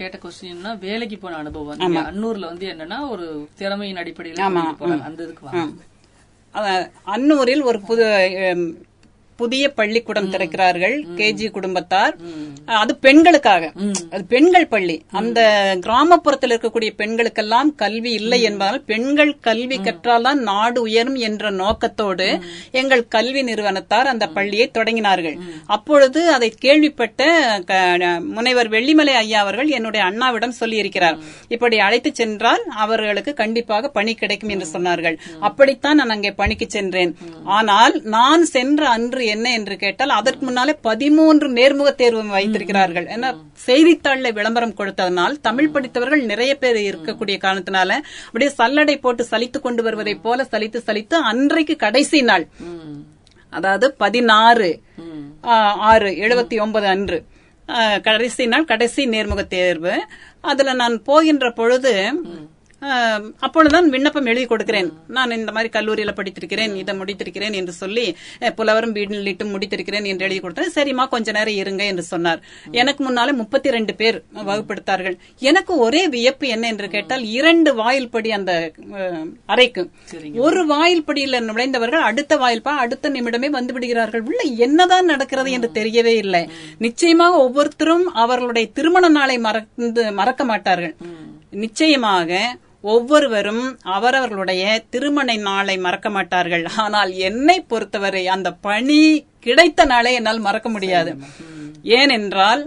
கேட்ட கொஸ்டின்னா, வேலைக்கு போன அனுபவம் அன்னூர்ல என்னன்னா ஒரு திறமையின் அடிப்படையில் அந்த இதுக்கு அன்னூரில் ஒரு புதிய பள்ளிக்கூடம் திறக்கிறார்கள் கேஜி குடும்பத்தார். அது பெண்களுக்காக, அது பெண்கள் பள்ளி. அந்த கிராமப்புறத்தில் இருக்கக்கூடிய பெண்களுக்கெல்லாம் கல்வி இல்லை என்பதால், பெண்கள் கல்வி கற்றால்தான் நாடு உயரும் என்ற நோக்கத்தோடு எங்கள் கல்வி நிறுவனத்தார் அந்த பள்ளியை தொடங்கினார்கள். அப்பொழுது அதை கேள்விப்பட்ட முனைவர் வெள்ளிமலை ஐயா அவர்கள் என்னுடைய அண்ணாவிடம் சொல்லியிருக்கிறார், இப்படி அழைத்து சென்றால் அவர்களுக்கு கண்டிப்பாக பணி கிடைக்கும் என்று சொன்னார்கள். அப்படித்தான் நான் அங்கே பணிக்கு சென்றேன். ஆனால் நான் சென்ற அன்று என்ன என்று கேட்டால், அதற்கு முன்னாலே 13 நேர்முக தேர்வு வைத்திருக்கிறார்கள். செய்தித்தாள்ல விளம்பரம் கொடுத்ததனால் தமிழ் படித்தவர்கள் நிறைய பேர் இருக்கக்கூடிய காரணத்தினால அப்படியே சல்லடை போட்டு சலித்து கொண்டு வருவதை போல சலித்து அன்றைக்கு கடைசி நாள், அதாவது 16/6/79 அன்று கடைசி நாள், கடைசி நேர்முக தேர்வு. அதுல நான் போகின்ற பொழுது அப்பொழுதுதான் விண்ணப்பம் எழுதி கொடுக்கிறேன். நான் இந்த மாதிரி கல்லூரியில படித்திருக்கிறேன், இதை முடித்திருக்கிறேன் என்று சொல்லி, புலவரும் பீட்டும் முடித்திருக்கிறேன் என்று எழுதி கொடுத்தேன். சரிம்மா கொஞ்ச நேரம் இருங்க என்று சொன்னார். எனக்கு முன்னாலே 32 பேர் வகுப்படுத்தார்கள். எனக்கு ஒரே வியப்பு என்ன என்று கேட்டால், 2 வாயில்படி அந்த அறைக்கு. ஒரு வாயில்படியில நுழைந்தவர்கள் அடுத்த வாயில்பா அடுத்த நிமிடமே வந்து விடுகிறார்கள். உள்ள என்னதான் நடக்கிறது என்று தெரியவே இல்லை. நிச்சயமாக ஒவ்வொருத்தரும் அவர்களுடைய திருமண நாளை மறக்க மாட்டார்கள். நிச்சயமாக ஒவ்வொருவரும் அவரவர்களுடைய திருமண நாளை மறக்க மாட்டார்கள். ஆனால் என்னை பொறுத்தவரை அந்த பணி கிடைத்த நாளை என்னால் மறக்க முடியாது. ஏனென்றால்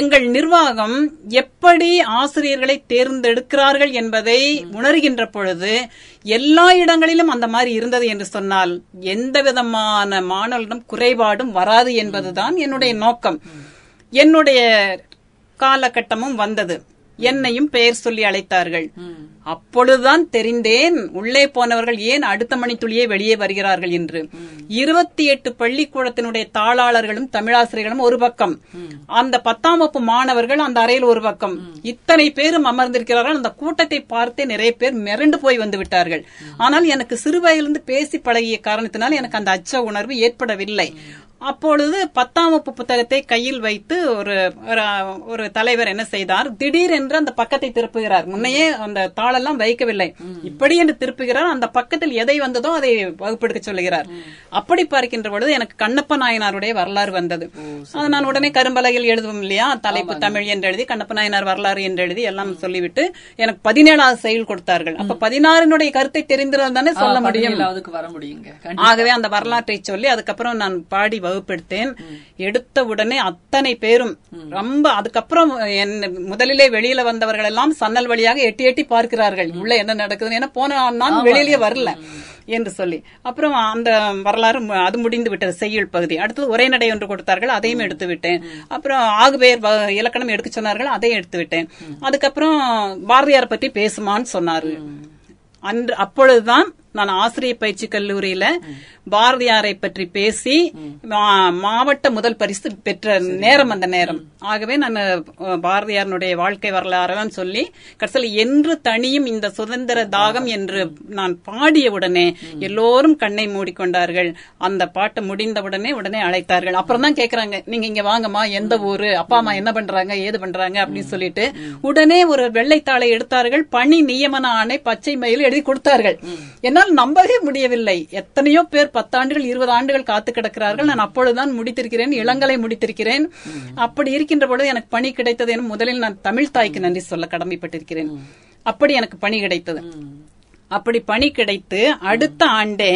எங்கள் நிர்வாகம் எப்படி ஆசிரியர்களை தேர்ந்தெடுக்கிறார்கள் என்பதை உணர்கின்ற பொழுது எல்லா இடங்களிலும் அந்த மாதிரி இருந்தது என்று சொன்னால் எந்தவிதமான மாணவர்களிடம் குறைபாடும் வராது என்பதுதான் என்னுடைய நோக்கம். என்னுடைய காலகட்டமும் வந்தது, என்னையும் பெயர் சொல்லி அழைத்தார்கள். அப்பொழுதுதான் தெரிந்தேன் உள்ளே போனவர்கள் ஏன் அடுத்த மணித்துளியே வெளியே வருகிறார்கள் என்று. 28 பள்ளிக்கூடத்தினுடைய தாளாளர்களும் தமிழாசிரியர்களும் ஒரு பக்கம், அந்த 10ஆம் வகுப்பு மாணவர்கள் அந்த அறையில் ஒரு பக்கம், இத்தனை பேரும் அமர்ந்திருக்கிறார்கள். அந்த கூட்டத்தை பார்த்தே நிறைய பேர் மிரண்டு போய் வந்து விட்டார்கள். ஆனால் எனக்கு சிறுவயதிலிருந்து பேசி பழகிய காரணத்தினால் எனக்கு அந்த அச்ச உணர்வு ஏற்படவில்லை. அப்பொழுது 10ஆம் வகுப்பு புத்தகத்தை கையில் வைத்து ஒரு தலைவர் என்ன செய்தார், திடீரென்று அந்த பக்கத்தை திருப்புகிறார். முன்னையே அந்த தாளெல்லாம் வைக்கவில்லை, இப்படி என்று திருப்புகிறார். அந்த பக்கத்தில் எதை வந்ததோ அதை வகுப்பெடுக்க சொல்லுகிறார். அப்படி பார்க்கின்ற பொழுது எனக்கு கண்ணப்ப நாயனாருடைய வரலாறு வந்தது. அது நான் உடனே கரும்பலகையில் எழுதுவோம் இல்லையா, தலைப்பு தமிழ் என்று எழுதி கண்ணப்ப நாயனார் வரலாறு என்று எழுதி எல்லாம் சொல்லிவிட்டு எனக்கு 17ஆவது செயல் கொடுத்தார்கள். அப்ப 16னுடைய கருத்தை தெரிந்திருந்தானே சொல்ல முடியும், அதுக்கு வர முடியுங்க. ஆகவே அந்த வரலாற்றை சொல்லி அதுக்கப்புறம் நான் பாடி வகுப்பெடுத்தேன். எடுத்த உடனே அத்தனை பேரும் ரொம்ப, அதுக்கப்புறம் என் முதலிலே வெளியில வந்தவர்கள் எல்லாம் சன்னல் வழியாக எட்டி எட்டி பார்க்கிறார்கள் உள்ள என்ன நடக்குதுன்னு. ஏன்னா போன நான் வெளியிலேயே வரல என்று சொல்லி அப்புறம் அந்த வரலாறு அது முடிந்து விட்டது. செய்யுள் பகுதி அடுத்தது உரை நடை ஒன்று கொடுத்தார்கள், அதையும் எடுத்து விட்டேன். அப்புறம் ஆகுபேர் இலக்கணம் எடுக்க சொன்னார்கள், அதையும் எடுத்து விட்டேன். அதுக்கப்புறம் பாரதியார் பற்றி பேசுமான்னு சொன்னார்கள். அன்று அப்பொழுதுதான் நான் ஆசிரியர் பயிற்சி கல்லூரியில பாரதியாரை பற்றி பேசி மாவட்ட முதல் பரிசு பெற்ற நேரம் அந்த நேரம். ஆகவே நான் பாரதியாரனுடைய வாழ்க்கை வரலாறுன்னு சொல்லி கடைசியில் என்று தனியும் இந்த சுதந்திர தாகம் என்று நான் பாடிய உடனே எல்லோரும் கண்ணை மூடிக்கொண்டார்கள். அந்த பாட்டு முடிந்த உடனே அழைத்தார்கள். அப்புறம் தான் கேக்குறாங்க, நீங்க இங்க வாங்கம்மா, எந்த ஊரு, அப்பா அம்மா என்ன பண்றாங்க, ஏது பண்றாங்க அப்படின்னு சொல்லிட்டு உடனே ஒரு வெள்ளைத்தாளை எடுத்தார்கள். பணி நியமன ஆணை பச்சை மயில் எழுதி கொடுத்தார்கள். என்ன நம்பவே முடியவில்லை. எத்தனையோ பேர் 10 ஆண்டுகள் 20 ஆண்டுகள் காத்து கிடக்கிறார்கள். நான் அப்பொழுதுதான் முடித்திருக்கிறேன், இளங்கலை முடித்திருக்கிறேன். அப்படி இருக்கின்ற பொழுது எனக்கு பணி கிடைத்தது என முதலில் நான் தமிழ் தாய்க்கு நன்றி சொல்ல கடமைப்பட்டிருக்கிறேன். அப்படி எனக்கு பணி கிடைத்தது. அப்படி பணி கிடைத்து அடுத்த ஆண்டே,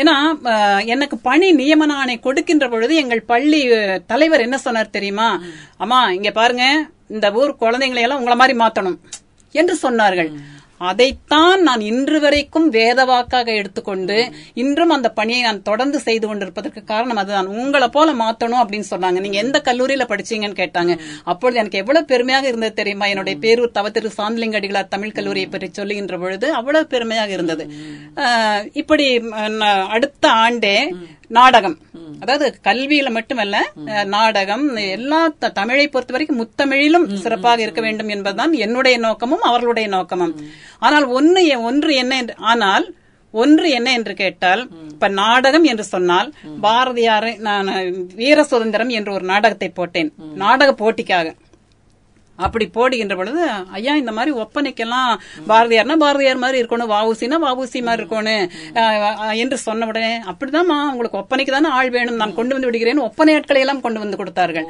ஏன்னா எனக்கு பணி நியமன ஆணை கொடுக்கின்ற பொழுது எங்கள் பள்ளி தலைவர் என்ன சொன்னார் தெரியுமா? அம்மா இங்க பாருங்க, இந்த ஊர் குழந்தைங்களை எல்லாம் உங்களை மாதிரி மாத்தணும் என்று சொன்னார்கள். அதைத்தான் நான் இன்று வரைக்கும் வேதவாக்காக எடுத்துக்கொண்டு இன்றும் அந்த பணியை நான் தொடர்ந்து செய்து கொண்டிருப்பதற்கு காரணம் அதுதான். உங்களை போல மாத்தணும் அப்படின்னு சொன்னாங்க. நீங்க எந்த கல்லூரியில படிச்சீங்கன்னு கேட்டாங்க. அப்பொழுது எனக்கு எவ்வளவு பெருமையாக இருந்தது தெரியுமா? என்னுடைய பேரூர் தவத்திரு சாந்தலிங்கர் அடிகளார் தமிழ் கல்லூரியை பற்றி சொல்லுகின்ற பொழுது அவ்வளவு பெருமையாக இருந்தது. இப்படி அடுத்த ஆண்டே நாடகம், அதாவது கல்வியில மட்டுமல்ல நாடகம், எல்லா தமிழை பொறுத்த வரைக்கும் முத்தமிழிலும் சிறப்பாக இருக்க வேண்டும் என்பதுதான் என்னுடைய நோக்கமும் அவர்களுடைய நோக்கமும். ஆனால் ஒன்று என்ன என்று கேட்டால், இப்ப நாடகம் என்று சொன்னால் பாரதியாரை நான் வீர சுதந்திரம் என்று ஒரு நாடகத்தை போட்டேன், நாடக போட்டிக்காக. அப்படி போடுகின்ற பொழுது ஐயா இந்த மாதிரி ஒப்பனைக்கெல்லாம் பாரதியார்னா பாரதியார் மாதிரி இருக்கணும், வாவூசினா வாவூசி மாதிரி இருக்கணும் என்று சொன்ன உடனே, அப்படிதான் உங்களுக்கு ஒப்பனைக்கு தானே ஆள் வேணும், நான் கொண்டு வந்து விடுகிறேன். ஒப்பனை ஆட்களை எல்லாம் கொண்டு வந்து கொடுத்தார்கள்.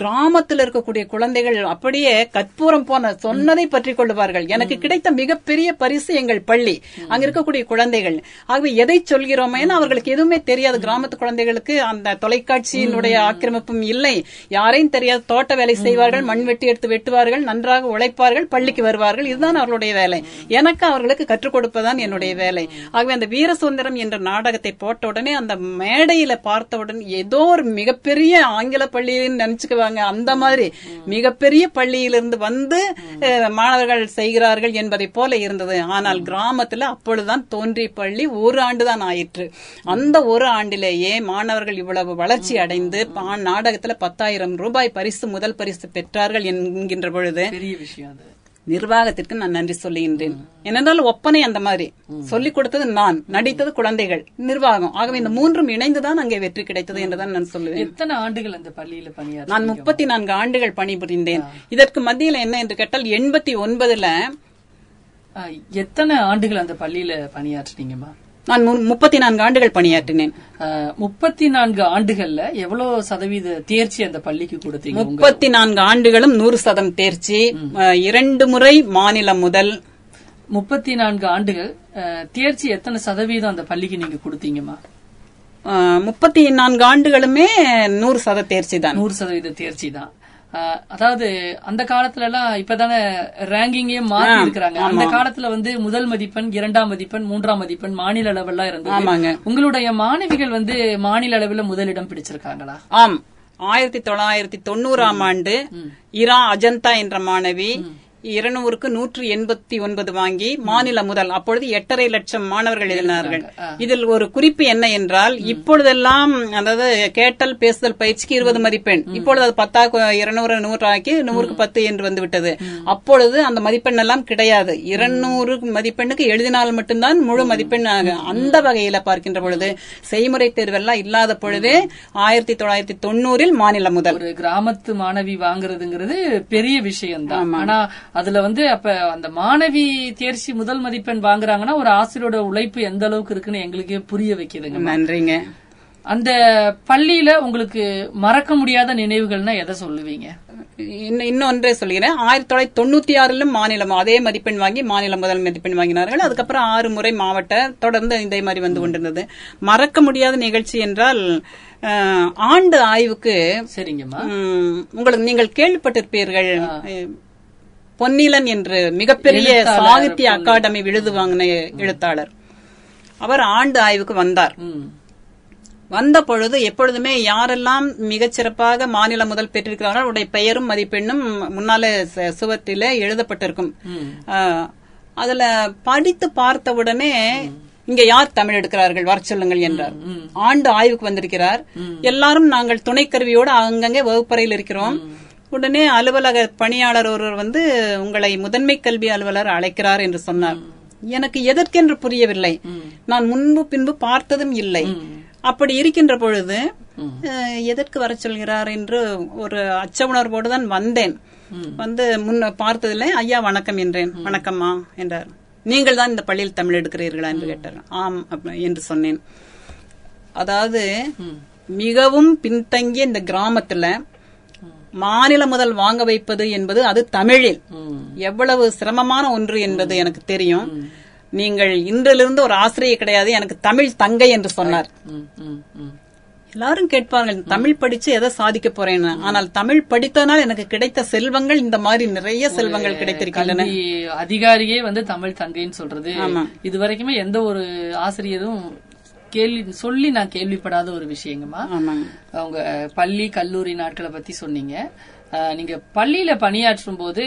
கிராமத்தில் இருக்கக்கூடிய குழந்தைகள் அப்படியே கற்பூரம் போன சொன்னதை பற்றி கொள்வார்கள். எனக்கு கிடைத்த மிகப்பெரிய பரிசு எங்கள் பள்ளி, அங்க இருக்கக்கூடிய குழந்தைகள். ஆகவே எதை சொல்கிறோமே, அவர்களுக்கு எதுவுமே தெரியாது. கிராமத்து குழந்தைகளுக்கு அந்த தொலைக்காட்சியினுடைய ஆக்கிரமிப்பும் இல்லை, யாரையும் தெரியாது. தோட்ட வேலை செய்வார்கள், மண் வெட்டி எடுத்து வெட்டுவார்கள், நன்றாக உழைப்பார்கள், பள்ளிக்கு வருவார்கள். இதுதான் அவர்களுடைய வேலை. எனக்கு அவர்களுக்கு கற்றுக் கொடுப்பதுதான் என்னுடைய வேலை. ஆகவே அந்த வீர சுதந்திரம் என்ற நாடகத்தை போட்ட உடனே அந்த மேடையில பார்த்தவுடன் ஏதோ ஒரு மிகப்பெரிய ஆங்கில பள்ளியின்னு நினைச்சுக்குவாங்க. அந்த மாதிரி மிகப்பெரிய பள்ளியிலிருந்து வந்து மாணவர்கள் செய்கிறார்கள் என்பதை போல இருந்தது. ஆனால் கிராமத்தில் அப்பொழுதுதான் தோன்றிய பள்ளி 1 ஆண்டுதான் ஆயிற்று. அந்த 1 ஆண்டிலேயே மாணவர்கள் இவ்வளவு வளர்ச்சி அடைந்து நாடகத்தில் 10,000 ரூபாய் பரிசு முதல் பரிசு பெற்றார்கள் என்கின்ற பொழுது நிர்வாகத்திற்கு நான் நன்றி சொல்லுகின்றேன். என்னென்றாலும் ஒப்பனை அந்த மாதிரி சொல்லிக் கொடுத்தது நான், நடித்தது குழந்தைகள், நிர்வாகம். ஆகவே இந்த 3ம் இணைந்துதான் அங்கே வெற்றி கிடைத்தது என்றுதான் நான் சொல்லுவேன். எத்தனை ஆண்டுகள் அந்த பள்ளியில பணியாற்றி? நான் 34 ஆண்டுகள் பணிபுரிந்தேன். இதற்கு மத்தியில் என்ன என்று கேட்டால் 89ல் எத்தனை ஆண்டுகள் அந்த பள்ளியில பணியாற்றினீங்கம்மா? நான் 34 ஆண்டுகள் பணியாற்றினேன். 34 ஆண்டுகள்ல எவ்வளவு சதவீத தேர்ச்சி அந்த பள்ளிக்கு கொடுத்தீங்க? 34 ஆண்டுகளும் 100% தேர்ச்சி, 2 முறை மாநில முதல். 34 ஆண்டுகள் தேர்ச்சி எத்தனை சதவீதம் அந்த பள்ளிக்கு நீங்க கொடுத்தீங்கம்மா? 34 ஆண்டுகளுமே 100% தேர்ச்சி தான். 100% தேர்ச்சி தான். அதாவது அந்த காலத்துல எல்லாம் இப்பதானே ரேங்கிங்கே மாறி இருக்கிறாங்க. அந்த காலத்துல வந்து முதல் மதிப்பெண், 2ஆம் மதிப்பெண், 3ஆம் மதிப்பெண் மாநில அளவெல்லாம் இருந்தது. உங்களுடைய மாணவிகள் வந்து மாநில அளவுல முதலிடம் பிடிச்சிருக்காங்களா? ஆம். 1990ஆம் ஆண்டு இரா அஜந்தா என்ற மாணவி 200க்கு 189 வாங்கி மாநில முதல். அப்பொழுது 8.5 லட்சம் மாணவர்கள் எழுதினார்கள். இதில் ஒரு குறிப்பு என்ன என்றால், இப்பொழுதெல்லாம் அதாவது கேட்டல் பேசுதல் பயிற்சிக்கு 20 மதிப்பெண், இப்பொழுது 10, 200, 100 என்று வந்துவிட்டது. அப்பொழுது அந்த மதிப்பெண் எல்லாம் கிடையாது. 200 மதிப்பெண்ணுக்கு எழுதினால் மட்டும்தான் முழு மதிப்பெண். அந்த வகையில பார்க்கின்ற பொழுது செய்முறை தேர்வெல்லாம் இல்லாத பொழுதே 1990ல் மாநில முதல். கிராமத்து மாணவி வாங்குறதுங்கிறது பெரிய விஷயம்தான். ஆனா அதுல வந்து அப்ப அந்த மாணவி தேர்ச்சி முதல் மதிப்பெண் வாங்குறாங்கன்னா ஒரு ஆசிரியரோட உழைப்பு எந்த அளவுக்கு இருக்குன்னு எங்களுக்கே புரிய வைக்கிறதுங்க. நன்றிங்க. அந்த பள்ளியில உங்களுக்கு மறக்க முடியாத நினைவுகள்னா எதை சொல்லுவீங்க? இன்னொன்றே சொல்கிறேன், 1996 மாநிலம் அதே மதிப்பெண் வாங்கி மாநில முதல் மதிப்பெண் வாங்கினார்கள். அதுக்கப்புறம் 6 முறை மாவட்ட தொடர்ந்து இதே மாதிரி வந்து கொண்டிருந்தது. மறக்க முடியாத நிகழ்ச்சி என்றால் ஆண்டு ஆய்வுக்கு சரிங்கம்மா உங்களுக்கு நீங்கள் கேள்விப்பட்டிருப்பீர்கள், பொன்னிலன் என்று மிகப்பெரிய சாகித்ய அகாடமி விருது வாங்கின எழுத்தாளர், அவர் ஆண்டு ஆய்வுக்கு வந்தார். வந்த பொழுது எப்பொழுதுமே யாரெல்லாம் மிகச்சிறப்பாக மாநில முதல் பெற்றிருக்கிறார்கள் அவருடைய பெயரும் மதிப்பெண்ணும் முன்னாலே சுவற்றில எழுதப்பட்டிருக்கும். அதுல படித்து பார்த்த உடனே இங்க யார் தமிழ் எடுக்கிறார்கள் வர சொல்லுங்கள் என்றார். ஆண்டு ஆய்வுக்கு வந்திருக்கிறார். எல்லாரும் நாங்கள் துணைக்கருவியோடு அங்கங்கே வகுப்பறையில் இருக்கிறோம். உடனே அலுவலக பணியாளர் ஒருவர் வந்து உங்களை முதன்மை கல்வி அலுவலர் அழைக்கிறார் என்று சொன்னார். எனக்கு எதற்கென்று புரியவில்லை, நான் முன்பு பின்பு பார்த்ததும் இல்லை. அப்படி இருக்கின்ற பொழுது எதற்கு வர சொல்கிறார் என்று ஒரு அச்ச உணர்வோடு தான் வந்தேன். வந்து முன்ன பார்த்ததில்லை. ஐயா வணக்கம் என்றேன். வணக்கம்மா என்றார். நீங்கள் தான் இந்த பள்ளியில் தமிழ் எடுக்கிறீர்களா என்று கேட்டார். ஆம் என்று சொன்னேன். அதாவது மிகவும் பின்தங்கிய இந்த கிராமத்துல மாநில முதல் வாங்க வைப்பது என்பது அது தமிழில் எவ்வளவு சிரமமான ஒன்று என்பது எனக்கு தெரியும். நீங்கள் இன்றிலிருந்து ஒரு ஆசிரியர் கிடையாது, எனக்கு தமிழ் தங்கை என்று சொன்னார். எல்லாரும் கேட்பார்கள் தமிழ் படிச்சு எதை சாதிக்க போறேன்னு. ஆனால் தமிழ் படித்ததனால் எனக்கு கிடைத்த செல்வங்கள் இந்த மாதிரி நிறைய செல்வங்கள் கிடைத்திருக்கின்றன. அதிகாரியே வந்து தமிழ் தங்கைன்னு சொல்றது இது வரைக்குமே எந்த ஒரு ஆசிரியரும் கேள்வி சொல்லி நான் கேள்விப்படாத ஒரு விஷயங்கம்மா. அவங்க பள்ளி கல்லூரி நாட்களை பத்தி சொன்னீங்க. நீங்க பள்ளியில பணியாற்றும் போது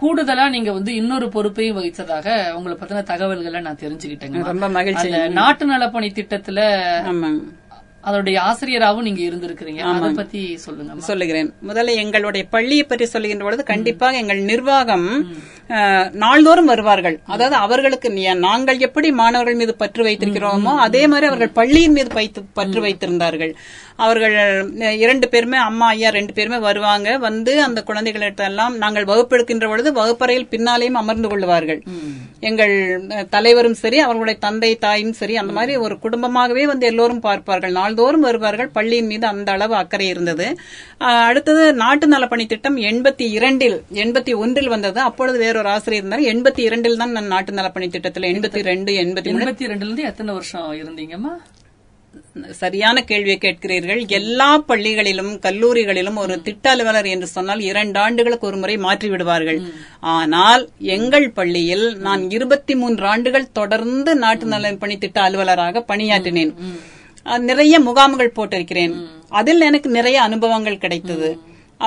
கூடுதலா நீங்க வந்து இன்னொரு பொறுப்பையும் வகிச்சதாக உங்களை பத்தின தகவல்களை நான் தெரிஞ்சுக்கிட்டேங்க. நாட்டு நலப்பணி திட்டத்துல அதோடைய ஆசிரியராகவும் நீங்க இருந்திருக்கிறீங்க, அதை பத்தி சொல்லுங்க. சொல்லுகிறேன். முதல்ல எங்களுடைய பள்ளியை பற்றி சொல்லுகின்ற பொழுது கண்டிப்பாக எங்கள் நிர்வாகம் நாள்தோறும் வருவார்கள். அதாவது அவர்களுக்கு நாங்கள் எப்படி மாணவர்கள் மீது பற்று வைத்திருக்கிறோமோ அதே மாதிரி அவர்கள் பள்ளியின் மீது பற்று வைத்திருந்தார்கள். அவர்கள் 2 பேருமே அம்மா ஐயா 2 பேருமே வருவாங்க. வந்து அந்த குழந்தைகளிடத்தெல்லாம் நாங்கள் வகுப்பெடுக்கின்ற பொழுது வகுப்பறையில் பின்னாலேயும் அமர்ந்து கொள்வார்கள். எங்கள் தலைவரும் சரி அவர்களுடைய தந்தை தாயும் சரி அந்த மாதிரி ஒரு குடும்பமாகவே வந்து எல்லோரும் பார்ப்பார்கள். நாள்தோறும் வருவார்கள். பள்ளியின் மீது அந்த அளவு அக்கறை இருந்தது. அடுத்தது நாட்டு நலப்பணி திட்டம் 81 வந்தது. அப்பொழுது வேறொரு ஆசிரியர் இருந்தார். 82 தான் நான் நாட்டு நலப்பணி திட்டத்தில் 82 எத்தனை வருஷம் இருந்தீங்கம்மா? சரியான கேள்வியை கேட்கிறீர்கள். எல்லா பள்ளிகளிலும் கல்லூரிகளிலும் ஒரு திட்ட அலுவலர் என்று சொன்னால் 2 ஆண்டுகளுக்கு ஒரு முறை மாற்றி விடுவார்கள். ஆனால் எங்கள் பள்ளியில் நான் 23 ஆண்டுகள் தொடர்ந்து நாட்டு நலப்பணி திட்ட அலுவலராக பணியாற்றினேன். நிறைய முகாம்கள் போட்டிருக்கிறேன். அதில் எனக்கு நிறைய அனுபவங்கள் கிடைத்தது.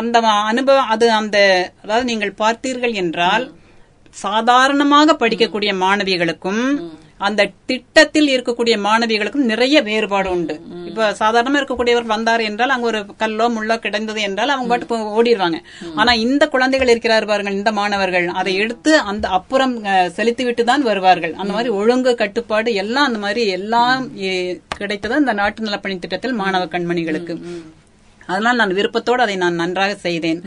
அந்த அனுபவம் அது அந்த அதாவது நீங்கள் பார்த்தீர்கள் என்றால் சாதாரணமாக படிக்கக்கூடிய மாணவிகளுக்கும் அந்த திட்டத்தில் இருக்கக்கூடிய மாணவிகளுக்கும் நிறைய வேறுபாடு உண்டு. இப்ப சாதாரணமா இருக்கக்கூடியவர் வந்தார் என்றால் அங்க ஒரு கல்லோ முள்ளோ கிடைந்தது என்றால் அவங்க பாட்டு ஓடிடுவாங்க. ஆனா இந்த குழந்தைகள் இருக்கிறார் பாருங்கள், இந்த மாணவர்கள் அதை எடுத்து அந்த அப்புறம் செலுத்திவிட்டு தான் வருவார்கள். அந்த மாதிரி ஒழுங்கு கட்டுப்பாடு எல்லாம் அந்த மாதிரி எல்லாம் கிடைத்தது இந்த நாட்டு நலப்பணி திட்டத்தில் மாணவ கண்மணிகளுக்கு. அதனால நான் விருப்பத்தோடு அதை நான் நன்றாக செய்தேன்.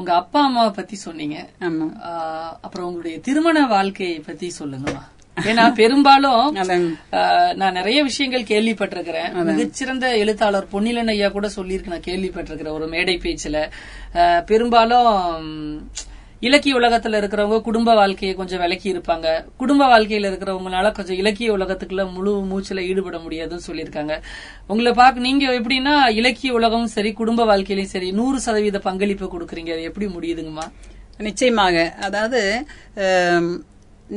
உங்க அப்பா அம்மாவை பத்தி சொன்னீங்க. அப்புறம் உங்களுடைய திருமண வாழ்க்கையை பத்தி சொல்லுங்கம்மா. ஏன்னா பெரும்பாலும் நான் நிறைய விஷயங்கள் கேள்விப்பட்டிருக்கிறேன். மிகச்சிறந்த எழுத்தாளர் பொன்னிலன் ஐயா கூட சொல்லியிருக்கு, நான் கேள்விப்பட்டிருக்கிறேன் ஒரு மேடை பேச்சுல. பெரும்பாலும் இலக்கிய உலகத்துல இருக்கிறவங்க குடும்ப வாழ்க்கையை கொஞ்சம் விலக்கி இருப்பாங்க, குடும்ப வாழ்க்கையில இருக்கிறவங்களால கொஞ்சம் இலக்கிய உலகத்துக்குள்ள முழு மூச்சுல ஈடுபட முடியாதுன்னு சொல்லியிருக்காங்க. உங்களை பார்க்க நீங்க எப்படின்னா இலக்கிய உலகமும் சரி குடும்ப வாழ்க்கையிலும் சரி 100% பங்களிப்பு கொடுக்குறீங்க, அது எப்படி முடியுதுங்கம்மா? நிச்சயமாக. அதாவது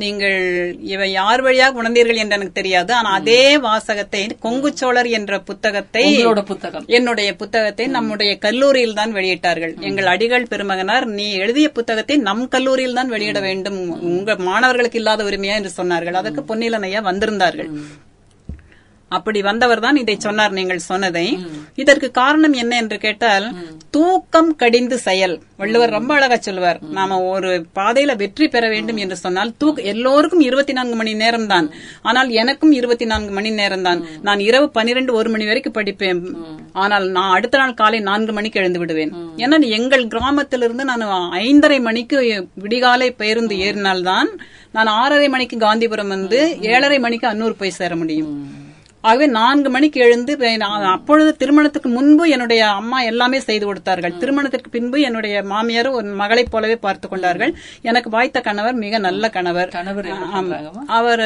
நீங்கள் இவை யார் வழியாக உணர்ந்தீர்கள் என்று எனக்கு தெரியாது. ஆனா அதே வாசகத்தை கொங்குச்சோழர் என்ற புத்தகத்தை என்னுடைய புத்தகத்தை நம்முடைய கல்லூரியில் தான் வெளியிட்டார்கள். எங்கள் அடிகள் பெருமகனார் நீ எழுதிய புத்தகத்தை நம் கல்லூரியில் தான் வெளியிட வேண்டும், உங்க மாணவர்களுக்கு இல்லாத உரிமையா என்று சொன்னார்கள். அதற்கு பொன்னிலன் ஐயா வந்திருந்தார்கள். அப்படி வந்தவர் தான் இதை சொன்னார், நீங்கள் சொன்னதை. இதற்கு காரணம் என்ன என்று கேட்டால் தூக்கம் கடிந்து செயல். வள்ளுவர் ரொம்ப அழகா சொல்லுவார், நாம ஒரு பாதையில வெற்றி பெற வேண்டும் என்று சொன்னால் எல்லோருக்கும் 24 மணி நேரம் தான். ஆனால் எனக்கும் 24 மணி நேரம் தான். நான் இரவு 12-1 மணி வரைக்கும் படிப்பேன். ஆனால் நான் அடுத்த நாள் காலை 4 மணிக்கு எழுந்து விடுவேன். ஏன்னா எங்கள் கிராமத்திலிருந்து நான் 5:30 மணிக்கு விடிகாலை பேருந்து ஏறினால்தான் நான் 6:30 மணிக்கு காந்திபுரம் வந்து 7:30 மணிக்கு அன்னூர் போய் சேர முடியும். ஆகவே 4 மணிக்கு எழுந்து, அப்பொழுது திருமணத்துக்கு முன்பு என்னுடைய அம்மா எல்லாமே செய்து கொடுத்தார்கள். திருமணத்திற்கு பின்பு என்னுடைய மாமியார் ஒரு மகளை போலவே பார்த்து கொண்டார்கள். எனக்கு வாய்த்த கணவர் மிக நல்ல கணவர். அவர்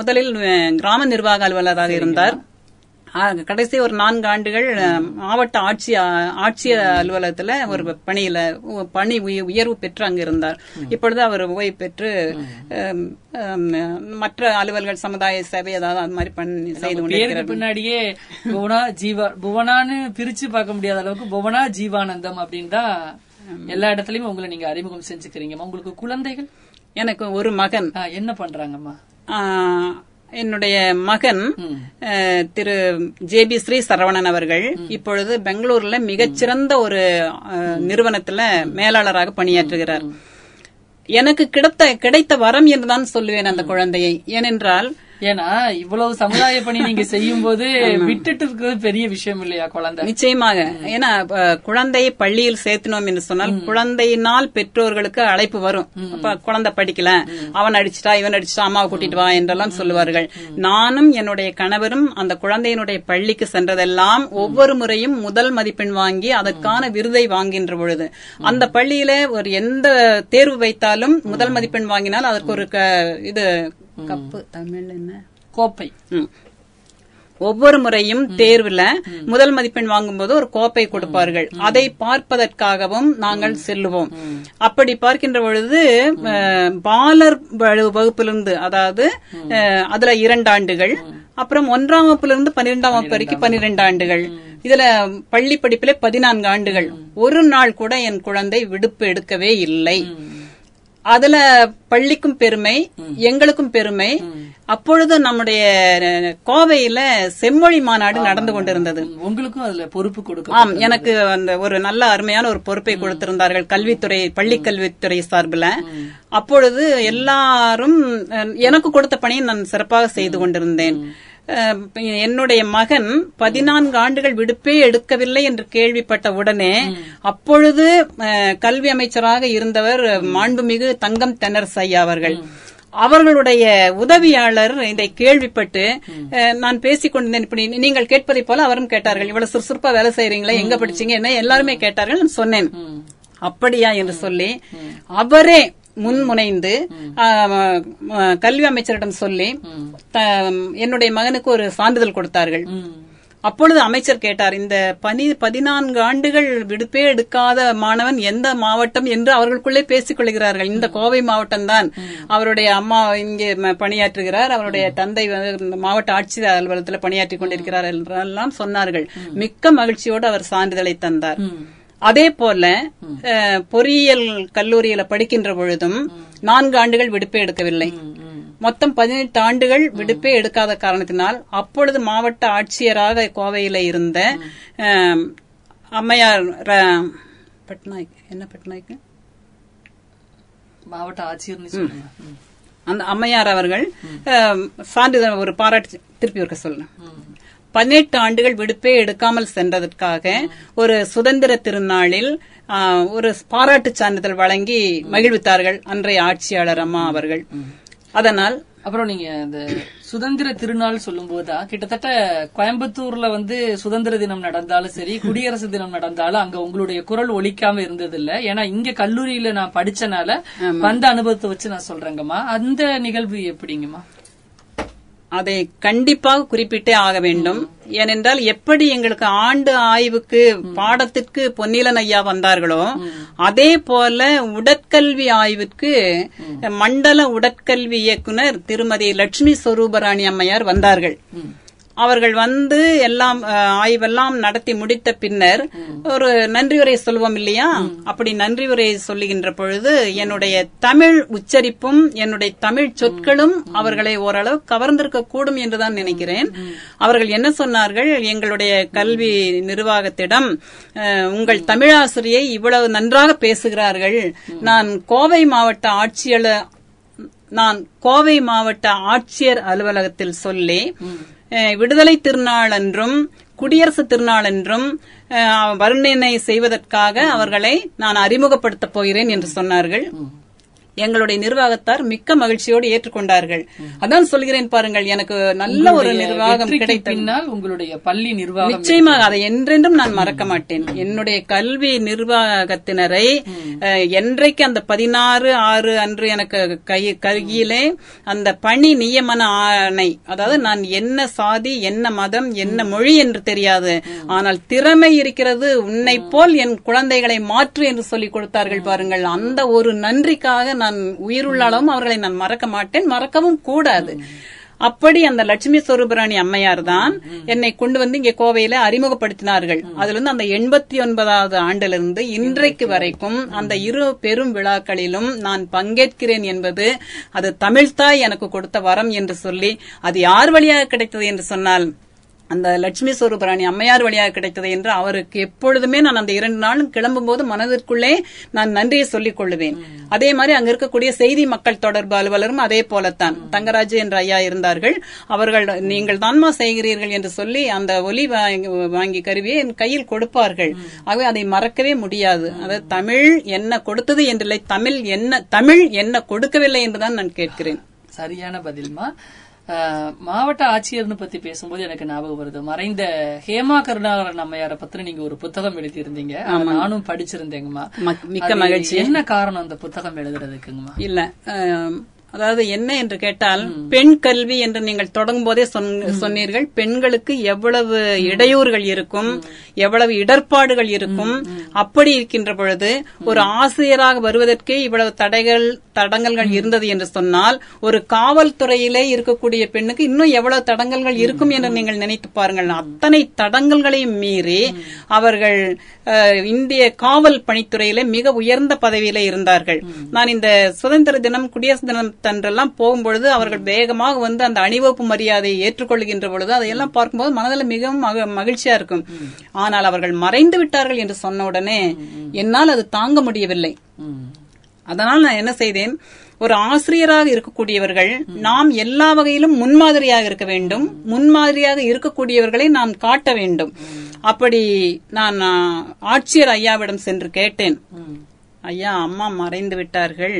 முதலில் கிராம நிர்வாக அலுவலராக இருந்தார். கடைசி ஒரு 4 ஆண்டுகள் மாவட்ட ஆட்சிய அலுவலகத்துல ஒரு பணி உயர்வு பெற்று அங்கு இருந்தார். இப்பொழுது அவர் ஓய்வு பெற்று மற்ற அலுவல்கள் சமுதாய சேவை ஏதாவது அது மாதிரி பண்ணி செய்து பின்னாடியே புவனான்னு பிரிச்சு பார்க்க முடியாத அளவுக்கு புவனா ஜீவானந்தம் அப்படின்னு தான் எல்லா இடத்துலயுமே உங்களை நீங்க அறிமுகம் செஞ்சுக்கிறீங்கம்மா. உங்களுக்கு குழந்தைகள்? எனக்கு ஒரு மகன். என்ன பண்றாங்கம்மா? என்னுடைய மகன் திரு ஜே பி ஸ்ரீ சரவணன் அவர்கள் இப்பொழுது பெங்களூர்ல மிகச்சிறந்த ஒரு நிறுவனத்துல மேலாளராக பணியாற்றுகிறார். எனக்கு கிடைத்த வரம் என்றுதான் சொல்லுவேன் அந்த குழந்தையை. ஏனென்றால் ஏன்னா இவ்வளவு சமுதாய பணி நீங்க செய்யும் போது விட்டுட்டு இருக்கிறது பெரிய விஷயம் இல்லையா குழந்தை? நிச்சயமாக. ஏன்னா குழந்தையை பள்ளியில் சேர்த்தனோம் என்று சொன்னால் குழந்தையினால் பெற்றோர்களுக்கு அழைப்பு வரும். குழந்தை படிக்கல, அவன் அடிச்சுட்டா, இவன் அடிச்சுட்டா, அம்மாவை கூட்டிட்டு வா என்றெல்லாம் சொல்லுவார்கள். நானும் என்னுடைய கணவரும் அந்த குழந்தையினுடைய பள்ளிக்கு சென்றதெல்லாம் ஒவ்வொரு முறையும் முதல் மதிப்பெண் வாங்கி அதற்கான விருதை வாங்குகின்ற பொழுது அந்த பள்ளியில ஒரு எந்த தேர்வு வைத்தாலும் முதல் மதிப்பெண் வாங்கினால் அதற்கு ஒரு இது கப்பு தமிழ் என்ன கோப்பை, ஒவ்வொரு முறையும் தேர்வுல முதல் மதிப்பெண் வாங்கும்போது ஒரு கோப்பை கொடுப்பார்கள். அதை பார்ப்பதற்காகவும் நாங்கள் செல்லுவோம். அப்படி பார்க்கின்ற பொழுது பாலர் வகுப்பிலிருந்து, அதாவது அதுல 2 ஆண்டுகள், அப்புறம் 1ஆம் வகுப்பிலிருந்து 12ஆம் வகுப்பு வரைக்கும் 12 ஆண்டுகள், இதுல பள்ளி படிப்பிலே 14 ஆண்டுகள், ஒரு நாள் கூட என் குழந்தை விடுப்பு எடுக்கவே இல்லை. அதுல பள்ளிக்கும் பெருமை, எங்களுக்கும் பெருமை. அப்பொழுது நம்முடைய கோவையில செம்மொழி மாநாடு நடந்து கொண்டிருந்தது. உங்களுக்கும் அதுல பொறுப்பு கொடுக்க, ஆம், எனக்கு அந்த ஒரு நல்ல அருமையான ஒரு பொறுப்பை கொடுத்திருந்தார்கள் கல்வித்துறை, பள்ளி கல்வித்துறை சார்பில். அப்பொழுது எல்லாரும் எனக்கு கொடுத்த பணியை நான் சிறப்பாக செய்து கொண்டிருந்தேன். என்னுடைய மகன் 14 ஆண்டுகள் விடுப்பே எடுக்கவில்லை என்று கேள்விப்பட்ட உடனே, அப்பொழுது கல்வி அமைச்சராக இருந்தவர் மாண்புமிகு தங்கம் தென்னரசை அவர்கள், அவர்களுடைய உதவியாளர் இதை கேள்விப்பட்டு, நான் பேசிக்கொண்டிருந்தேன், இப்படி நீங்கள் கேட்பதை போல அவரும் கேட்டார்கள். இவ்வளவு சுறுசுறுப்பா வேலை செய்யறீங்களா, எங்க படிச்சீங்க என்ன, எல்லாருமே கேட்டார்கள். நான் சொன்னேன் அப்படியா என்று சொல்லி, அவரே முன்முனைந்து கல்வி அமைச்சரிடம் சொல்லி என்னுடைய மகனுக்கு ஒரு சான்றிதழ் கொடுத்தார்கள். அப்பொழுது அமைச்சர் கேட்டார், இந்த 14 ஆண்டுகள் விடுப்பே எடுக்காத மாணவன் எந்த மாவட்டம் என்று அவர்களுக்குள்ளே பேசிக் கொள்கிறார்கள். இந்த கோவை மாவட்டம் தான், அவருடைய அம்மா இங்கே பணியாற்றுகிறார், அவருடைய தந்தை மாவட்ட ஆட்சியர் அலுவலகத்தில் பணியாற்றி கொண்டிருக்கிறார் என்றெல்லாம் சொன்னார்கள். மிக்க மகிழ்ச்சியோடு அவர் சான்றிதழை தந்தார். அதே போல பொறியியல் கல்லூரியில படிக்கின்ற பொழுதும் 4 ஆண்டுகள் விடுப்பே எடுக்கவில்லை. மொத்தம் 18 ஆண்டுகள் விடுப்பே எடுக்காத காரணத்தினால் அப்பொழுது மாவட்ட ஆட்சியராக கோவையில இருந்த அம்மையார் பட்நாயக், என்ன பட்நாயக் மாவட்ட ஆட்சியர், அந்த அம்மையார் அவர்கள் சான்றிதழ் ஒரு பாராட்டு திருப்பி இருக்க சொல்ல 18 ஆண்டுகள் விடுப்பே எடுக்காமல் சென்றதற்காக ஒரு சுதந்திர திருநாளில் ஒரு பாராட்டு சான்றிதழ் வழங்கி மகிழ்வித்தார்கள் அன்றைய ஆட்சியாளர் அம்மா அவர்கள். அதனால் அப்புறம் நீங்க இந்த சுதந்திர திருநாள் சொல்லும் போதுதான் கிட்டத்தட்ட கோயம்புத்தூர்ல சுதந்திர தினம் நடந்தாலும் சரி, குடியரசு தினம் நடந்தாலும் அங்க உங்களுடைய குரல் ஒலிக்காம இருந்தது இல்ல. ஏன்னா இங்க கல்லூரியில நான் படிச்சனால வந்த அனுபவத்தை வச்சு நான் சொல்றேங்கம்மா. அந்த நிகழ்வு எப்படிங்கம்மா? அதை கண்டிப்பாக குறிப்பிட்டே ஆக வேண்டும். ஏனென்றால் எப்படி எங்களுக்கு ஆண்டு ஆய்வுக்கு பாடத்திற்கு பொன்னிலன் ஐயா வந்தார்களோ, அதே போல உடற்கல்வி ஆய்வுக்கு மண்டல உடற்கல்வி இயக்குனர் திருமதி லட்சுமி ஸ்வரூபராணி அம்மையார் வந்தார்கள். அவர்கள் எல்லாம் ஆய்வெல்லாம் நடத்தி முடித்த பின்னர் ஒரு நன்றி உரை சொல்வோம் இல்லையா, அப்படி நன்றி உரை சொல்லுகின்ற பொழுது என்னுடைய தமிழ் உச்சரிப்பும் என்னுடைய தமிழ் சொற்களும் அவர்களை ஓரளவு கவர்ந்திருக்க கூடும் என்றுதான் நினைக்கிறேன். அவர்கள் என்ன சொன்னார்கள், எங்களுடைய கல்வி நிர்வாகத்திடம் உங்கள் தமிழாசிரியை இவ்வளவு நன்றாக பேசுகிறார்கள், நான் கோவை மாவட்ட ஆட்சியர் அலுவலகத்தில் சொல்லி விடுதலை திருநாள் என்றும் குடியரசு திருநாள் என்றும் வர்ணனை செய்வதற்காக அவர்களை நான் அறிமுகப்படுத்தப் போகிறேன் என்று சொன்னார்கள். எங்களுடைய நிர்வாகத்தார் மிக்க மகிழ்ச்சியோடு ஏற்றுக்கொண்டார்கள். அதான் சொல்கிறேன் பாருங்கள், எனக்கு நல்ல ஒரு நிர்வாகம் கிடைத்தால் உங்களுடைய பள்ளி நிர்வாகம் நிச்சயமாக அதை என்றென்றும் நான் மறக்க மாட்டேன். என்னுடைய கல்வி நிர்வாகத்தினரை என்றைக்கு அந்த 16/6 அன்று எனக்கு கையிலே அந்த பணி நியமன ஆணை, அதாவது நான் என்ன சாதி என்ன மதம் என்ன மொழி என்று தெரியாது, ஆனால் திறமை இருக்கிறது, உன்னை போல் என் குழந்தைகளை மாற்று என்று சொல்லிக் கொடுத்தார்கள் பாருங்கள். அந்த ஒரு நன்றிக்காக நான் உயிருள்ளாலும் அவர்களை நான் மறக்க மாட்டேன், மறக்கவும் கூடாது. அப்படி அந்த லட்சுமி ஸ்வரூபராணி அம்மையார் தான் என்னை கொண்டு வந்து இங்கே கோவையில அறிமுகப்படுத்தினார்கள். அதுல இருந்து அந்த 89வது ஆண்டிலிருந்து இன்றைக்கு வரைக்கும் அந்த இரு பெரும் விழாக்களிலும் நான் பங்கேற்கிறேன் என்பது அது தமிழ்தாய் எனக்கு கொடுத்த வரம் என்று சொல்லி, அது யார் வழியாக கிடைத்தது என்று சொன்னால் அந்த லட்சுமி ஸ்வரூபராணி அம்மையார் வழியாக கிடைத்தது என்று அவருக்கு எப்பொழுதுமே நான் அந்த 2 நாளும் கிளம்பும் போது மனதிற்குள்ளே நான் நன்றியை சொல்லிக் கொள்ளுவேன். அதே மாதிரி அங்க இருக்கக்கூடிய செய்தி மக்கள் தொடர்பு அலுவலரும் அதே போலத்தான் தங்கராஜு என்ற ஐயா இருந்தார்கள். அவர்கள் நீங்கள் தான்மா செய்கிறீர்கள் என்று சொல்லி அந்த ஒலி வாங்கி கருவியை என் கையில் கொடுப்பார்கள். ஆகவே அதை மறக்கவே முடியாது. அதாவது தமிழ் என்ன கொடுத்தது என்றில்லை, தமிழ் என்ன கொடுக்கவில்லை என்றுதான் நான் கேட்கிறேன். சரியான பதில்மா. மாவட்ட ஆட்சியர்னு பத்தி பேசும்போது எனக்கு ஞாபகம் வருது, மறைந்த ஹேமா கருணாகரர் அம்மையார பத்திர நீங்க ஒரு புத்தகம் எழுதியிருந்தீங்க. நானும் படிச்சிருந்தேங்கம்மா, மிக்க மகிழ்ச்சி. என்ன காரணம் அந்த புத்தகம் எழுதுறதுக்குங்கம்மா? இல்ல, அதாவது என்ன என்று கேட்டால், பெண் கல்வி என்று நீங்கள் தொடங்கும் போதே சொன்னீர்கள். பெண்களுக்கு எவ்வளவு இடையூறுகள் இருக்கும், எவ்வளவு இடர்பாடுகள் இருக்கும். அப்படி இருக்கின்ற பொழுது ஒரு ஆசிரியராக வருவதற்கே இவ்வளவு தடங்கல்கள் இருந்தது என்று சொன்னால், ஒரு காவல்துறையிலே இருக்கக்கூடிய பெண்ணுக்கு இன்னும் எவ்வளவு தடங்கல்கள் இருக்கும் என்று நீங்கள் நினைத்து பாருங்கள். அத்தனை தடங்கல்களையும் மீறி அவர்கள் இந்திய காவல் பணித்துறையிலே மிக உயர்ந்த பதவியிலே இருந்தார்கள். நான் இந்த சுதந்திர தினம் குடியரசு தினம் தன்றெல்லாம் போகும்பொழுது அவர்கள் வேகமாக வந்து அந்த அணிவகுப்பு மரியாதையை ஏற்றுக்கொள்கின்ற பொழுது அதையெல்லாம் பார்க்கும்போது மனதில் மிகவும் மகிழ்ச்சியா இருக்கும். ஆனால் அவர்கள் மறைந்து விட்டார்கள் என்று சொன்ன உடனே என்னால் அது தாங்க முடியவில்லை. அதனால் நான் என்ன செய்தேன், ஒரு ஆசிரியராக இருக்கக்கூடியவர்கள் நாம் எல்லா வகையிலும் முன்மாதிரியாக இருக்க வேண்டும், முன்மாதிரியாக இருக்கக்கூடியவர்களை நாம் காட்ட வேண்டும். அப்படி நான் ஆட்சியர் ஐயாவிடம் சென்று கேட்டேன், ஐயா அம்மா மறைந்து விட்டார்கள்,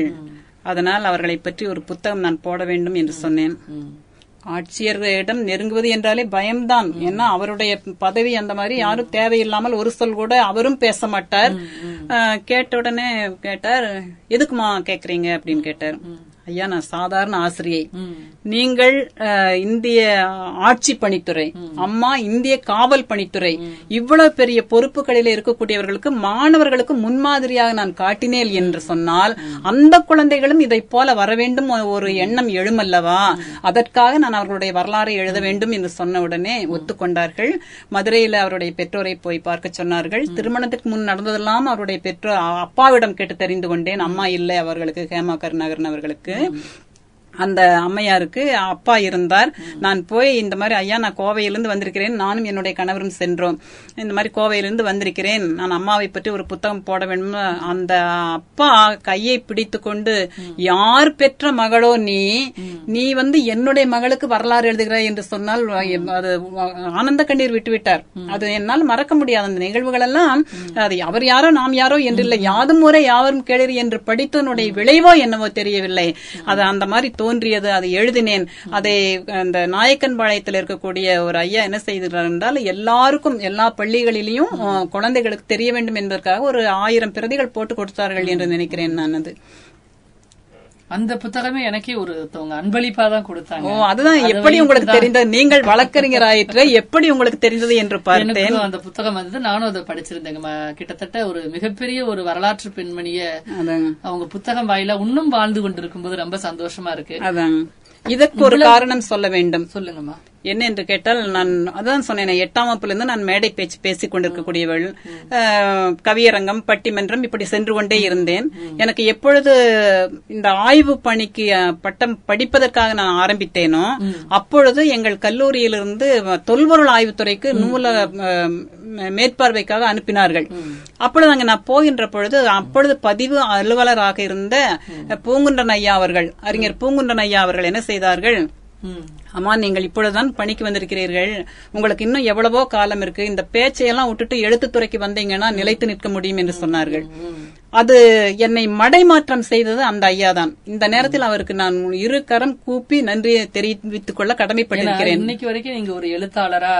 அதனால் அவர்களை பற்றி ஒரு புத்தகம் நான் போட வேண்டும் என்று சொன்னேன். ஆட்சியரிடம் நெருங்குவது என்றாலே பயம்தான். ஏன்னா அவருடைய பதவி அந்த மாதிரி, யாரும் தேவையில்லாமல் ஒரு சொல் கூட அவரும் பேச மாட்டார். கேட்டவுடனே கேட்டார், எதுக்குமா கேக்குறீங்க அப்படின்னு கேட்டார். ஐயா நான் சாதாரண ஆசிரியை, நீங்கள் இந்திய ஆட்சி பணித்துறை, அம்மா இந்திய காவல் பணித்துறை, இவ்வளவு பெரிய பொறுப்புகளில் இருக்கக்கூடியவர்களுக்கு மாணவர்களுக்கு முன்மாதிரியாக நான் காட்டினேன் என்று சொன்னால் அந்த குழந்தைகளும் இதை போல வர வேண்டும் ஒரு எண்ணம் எழுமல்லவா, அதற்காக நான் அவர்களுடைய வரலாறை எழுத வேண்டும் என்று சொன்ன உடனே ஒத்துக்கொண்டார்கள். மதுரையில் அவருடைய பெற்றோரை போய் பார்க்க சொன்னார்கள். திருமணத்திற்கு முன் நடந்ததெல்லாம் அவருடைய பெற்றோர் அப்பாவிடம் கேட்டு தெரிந்து கொண்டேன். அம்மா இல்லை அவர்களுக்கு, ஹேமா கருணாகரன் அவர்களுக்கு, அந்த அம்மையாருக்கு அப்பா இருந்தார். நான் போய் இந்த மாதிரி, ஐயா நான் கோவையிலிருந்து வந்திருக்கிறேன், நானும் என்னுடைய கணவரும் சென்றோம், இந்த மாதிரி கோவையிலிருந்து வந்திருக்கிறேன், நான் அம்மாவை பற்றி ஒரு புத்தகம் போட வேண்டும். அந்த அப்பா கையை பிடித்து கொண்டு, யார் பெற்ற மகளோ நீ, நீ வந்து என்னுடைய மகளுக்கு வரலாறு எழுதுகிறாய் என்று சொன்னால் அது ஆனந்த கண்ணீர் விட்டுவிட்டார். அது என்னால் மறக்க முடியாது அந்த நிகழ்வுகள் எல்லாம். அது அவர் யாரோ நாம் யாரோ என்றில்லை, யாதும் முறை யாவரும் கேளீர் என்று படித்தனுடைய விளைவோ என்னவோ தெரியவில்லை, அது அந்த மாதிரி தோன்றியது. அதை எழுதினேன். அதை அந்த நாயக்கன்பாளையத்தில் இருக்கக்கூடிய ஒரு ஐயா என்ன செய்தார் என்றால், எல்லாருக்கும் எல்லா பள்ளிகளிலும் குழந்தைகளுக்கு தெரிய வேண்டும் என்பதற்காக ஒரு 1000 பிரதிகள் போட்டு கொடுத்தார்கள் என்று நினைக்கிறேன் நான். அது அந்த புத்தகமே எனக்கே ஒருத்தவங்க அன்பளிப்பா தான் கொடுத்தாங்க. அதுதான் எப்படி உங்களுக்கு தெரிந்தது, நீங்கள் வழக்கறிஞர் ஆயிற்று, எப்படி உங்களுக்கு தெரிந்தது என்று பார்த்தேன். அந்த புத்தகம் வந்து நானும் அதை படிச்சிருந்தேங்க. கிட்டத்தட்ட ஒரு மிகப்பெரிய ஒரு வரலாற்று பெண்மணிய அவங்க புத்தகம் வாயிலா இன்னும் வாழ்ந்து கொண்டிருக்கும் போது ரொம்ப சந்தோஷமா இருக்கு. அதான் இதற்கு ஒரு காரணம் சொல்ல வேண்டும். சொல்லுங்கம்மா. என்ன என்று கேட்டால், நான் அதான் சொன்னேன், 8ஆம் வகுப்புல இருந்து நான் மேடை பேச்சு பேசிக் கொண்டிருக்கக்கூடியவள், கவியரங்கம் பட்டிமன்றம் இப்படி சென்று கொண்டே இருந்தேன். எனக்கு எப்பொழுது இந்த ஆய்வு பணிக்கு பட்டம் படிப்பதற்காக நான் ஆரம்பித்தேனோ அப்பொழுது எங்கள் கல்லூரியிலிருந்து தொல்பொருள் ஆய்வுத்துறைக்கு நூல மேற்பார்வைக்காக அனுப்பினார்கள். அப்பொழுது அங்க நான் போகின்ற பொழுது, அப்பொழுது பதிவு அலுவலராக இருந்த பூங்குண்டன் ஐயா அவர்கள், அறிஞர் பூங்குண்டன் ஐயா அவர்கள் என்ன செய்தார்கள், அம்மா நீங்கள் இப்பொழுதுதான் பணிக்கு வந்திருக்கிறீர்கள், உங்களுக்கு இன்னும் எவ்வளவோ காலம் இருக்கு, இந்த பேச்சையெல்லாம் விட்டுட்டு எழுத்துத்துறைக்கு வந்தீங்கன்னா நிலைத்து நிற்க முடியும் என்று சொன்னார்கள். அது என்னை மடைமாற்றம் செய்தது அந்த ஐயா தான். இந்த நேரத்தில் அவருக்கு நான் இரு கரம் கூப்பி நன்றியை தெரிவித்துக் கொள்ள கடமைப்பட்டிருக்கிறேன். இன்னைக்கு வரைக்கும் நீங்க ஒரு எழுத்தாளரா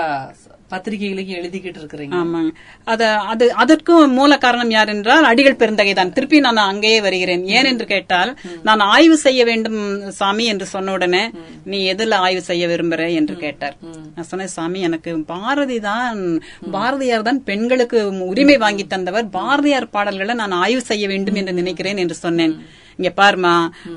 பத்திரிகைகளுக்கு எழுதிக்கிட்டு இருக்கிறீங்க. ஆமாங்க, அது அதற்கும் மூல காரணம் யார் என்றால் அடிகள் பெருந்தகை தான். திருப்பி நான் அங்கேயே வருகிறேன். ஏன் என்று கேட்டால், நான் ஆய்வு செய்ய வேண்டும் சாமி என்று சொன்ன உடனே, நீ எதுல ஆய்வு செய்ய விரும்புற என்று கேட்டார். நான் சொன்னேன், சாமி எனக்கு பாரதியார் தான் பெண்களுக்கு உரிமை வாங்கி தந்தவர். பாரதியார் பாடல்களை நான் ஆய்வு செய்ய வேண்டும் என்று நினைக்கிறேன் என்று சொன்னேன். இங்க பாருமா,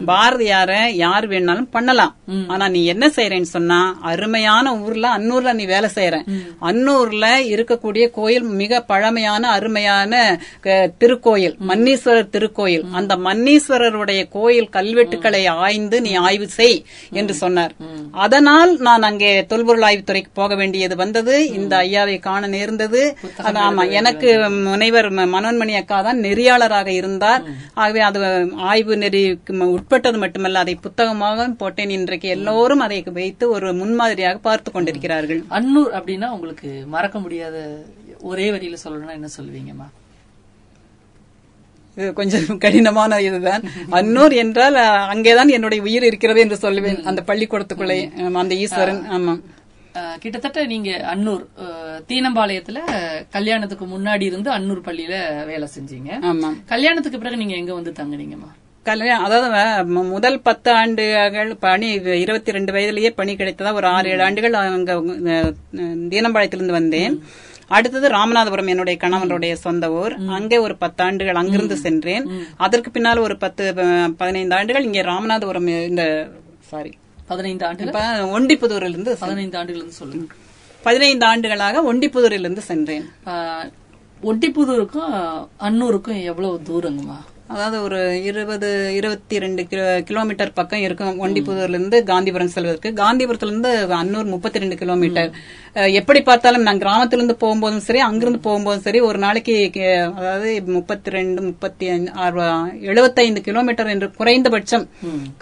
பாரதியார யார் வேணாலும் பண்ணலாம், ஆனா நீ என்ன செய்யறேன்னு சொன்னா, அருமையான ஊர்ல அன்னூர்ல நீ வேலை செய்யற, அன்னூர்ல இருக்கக்கூடிய கோயில் மிக பழமையான அருமையான திருக்கோயில் மன்னீஸ்வரர் திருக்கோயில், அந்த மன்னீஸ்வரருடைய கோயில் கல்வெட்டுக்களை ஆய்ந்து நீ ஆய்வு செய் என்று சொன்னார். அதனால் நான் அங்கே தொல்பொருள் ஆய்வுத்துறைக்கு போக வேண்டியது வந்தது. இந்த ஐயாவை காண நேர்ந்தது. ஆமா, எனக்கு முனைவர் மனோன்மணி அக்கா தான் நெறியாளராக இருந்தார். ஆகவே அது ஆய்வு உட்பட்டது மட்டுமல்ல, அதை புத்தகமாக போட்டேன். இன்றைக்கு எல்லோரும் அதை வைத்து ஒரு முன்மாதிரியாக பார்த்து கொண்டிருக்கிறார்கள். அன்னூர் அப்படின்னா உங்களுக்கு மறக்க முடியாத ஒரே வரியில சொல்லணும்னா என்ன சொல்லுவீங்கம்மா? கொஞ்சம் கடினமான இதுதான். அன்னூர் என்றால் அங்கேதான் என்னுடைய உயிர் இருக்கிறது என்று சொல்லுவேன். அந்த பள்ளிக்கூடத்துக்குள்ளே அந்த ஈஸ்வரன். ஆமா, கிட்டத்தட்ட நீங்க அன்னூர் தேனம்பாளையத்துல கல்யாணத்துக்கு முன்னாடி இருந்து அன்னூர் பள்ளியில வேலை செஞ்சீங்க. ஆமா, கல்யாணத்துக்கு பிறகு நீங்க எங்க வந்து தங்குனீங்கம்மா? அதாவது முதல் 10 ஆண்டுகள் பணி, 22 வயதிலேயே பணி கிடைத்ததா. ஒரு 6-7 ஆண்டுகள் அங்க தேனம்பாளையத்திலிருந்து வந்தேன். அடுத்தது ராமநாதபுரம், என்னுடைய கணவனுடைய சொந்த ஊர். அங்கே ஒரு 10 ஆண்டுகள் அங்கிருந்து சென்றேன். அதற்கு பின்னால் ஒரு 10-15 ஆண்டுகள் இங்கே ராமநாதபுரம், இந்த சாரி 15 ஆண்டுகள் ஒண்டிபுதூரிலிருந்து 15 ஆண்டுகள் சொல்லுங்க. 15 ஆண்டுகளாக ஒண்டிபுதூரிலிருந்து சென்றேன். ஒண்டிபுதூருக்கும் அன்னூருக்கும் எவ்வளவு தூரங்கம்மா? அதாவது ஒரு 20-22 கிலோமீட்டர் பக்கம் இருக்கும். ஒண்டிபுதூர்ல இருந்து காந்திபுரம் செல்வதற்கு, காந்திபுரத்துல இருந்து அன்னூர் 32 கிலோமீட்டர். எப்படி பார்த்தாலும் நான் கிராமத்திலிருந்து போகும்போதும் சரி, அங்கிருந்து போகும்போதும் சரி, ஒரு நாளைக்கு அதாவது 32-75 கிலோமீட்டர் என்று குறைந்தபட்சம்.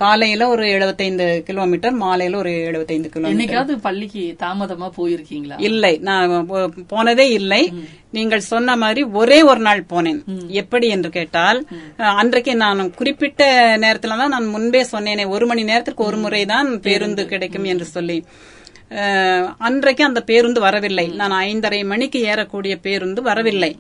காலையில ஒரு 75 கிலோமீட்டர், மாலையில ஒரு 75 கிலோமீட்டர். என்னைக்காவது பள்ளிக்கு தாமதமா போயிருக்கீங்களா? இல்லை, நான் போனதே இல்லை. நீங்கள் சொன்ன மாதிரி ஒரே ஒரு நாள் போனேன். எப்படி என்று கேட்டால், அன்றைக்கு நான் குறிப்பிட்ட நேரத்துல தான், நான் முன்பே சொன்னேனே 1 மணி நேரத்திற்கு ஒரு முறை தான் பேருந்து கிடைக்கும் என்று சொல்லி, அன்றைக்கு அந்த பேருந்து வரவில்லை. நான் 5:30 மணிக்கு ஏறக்கூடிய பேருந்து வரவில்லை.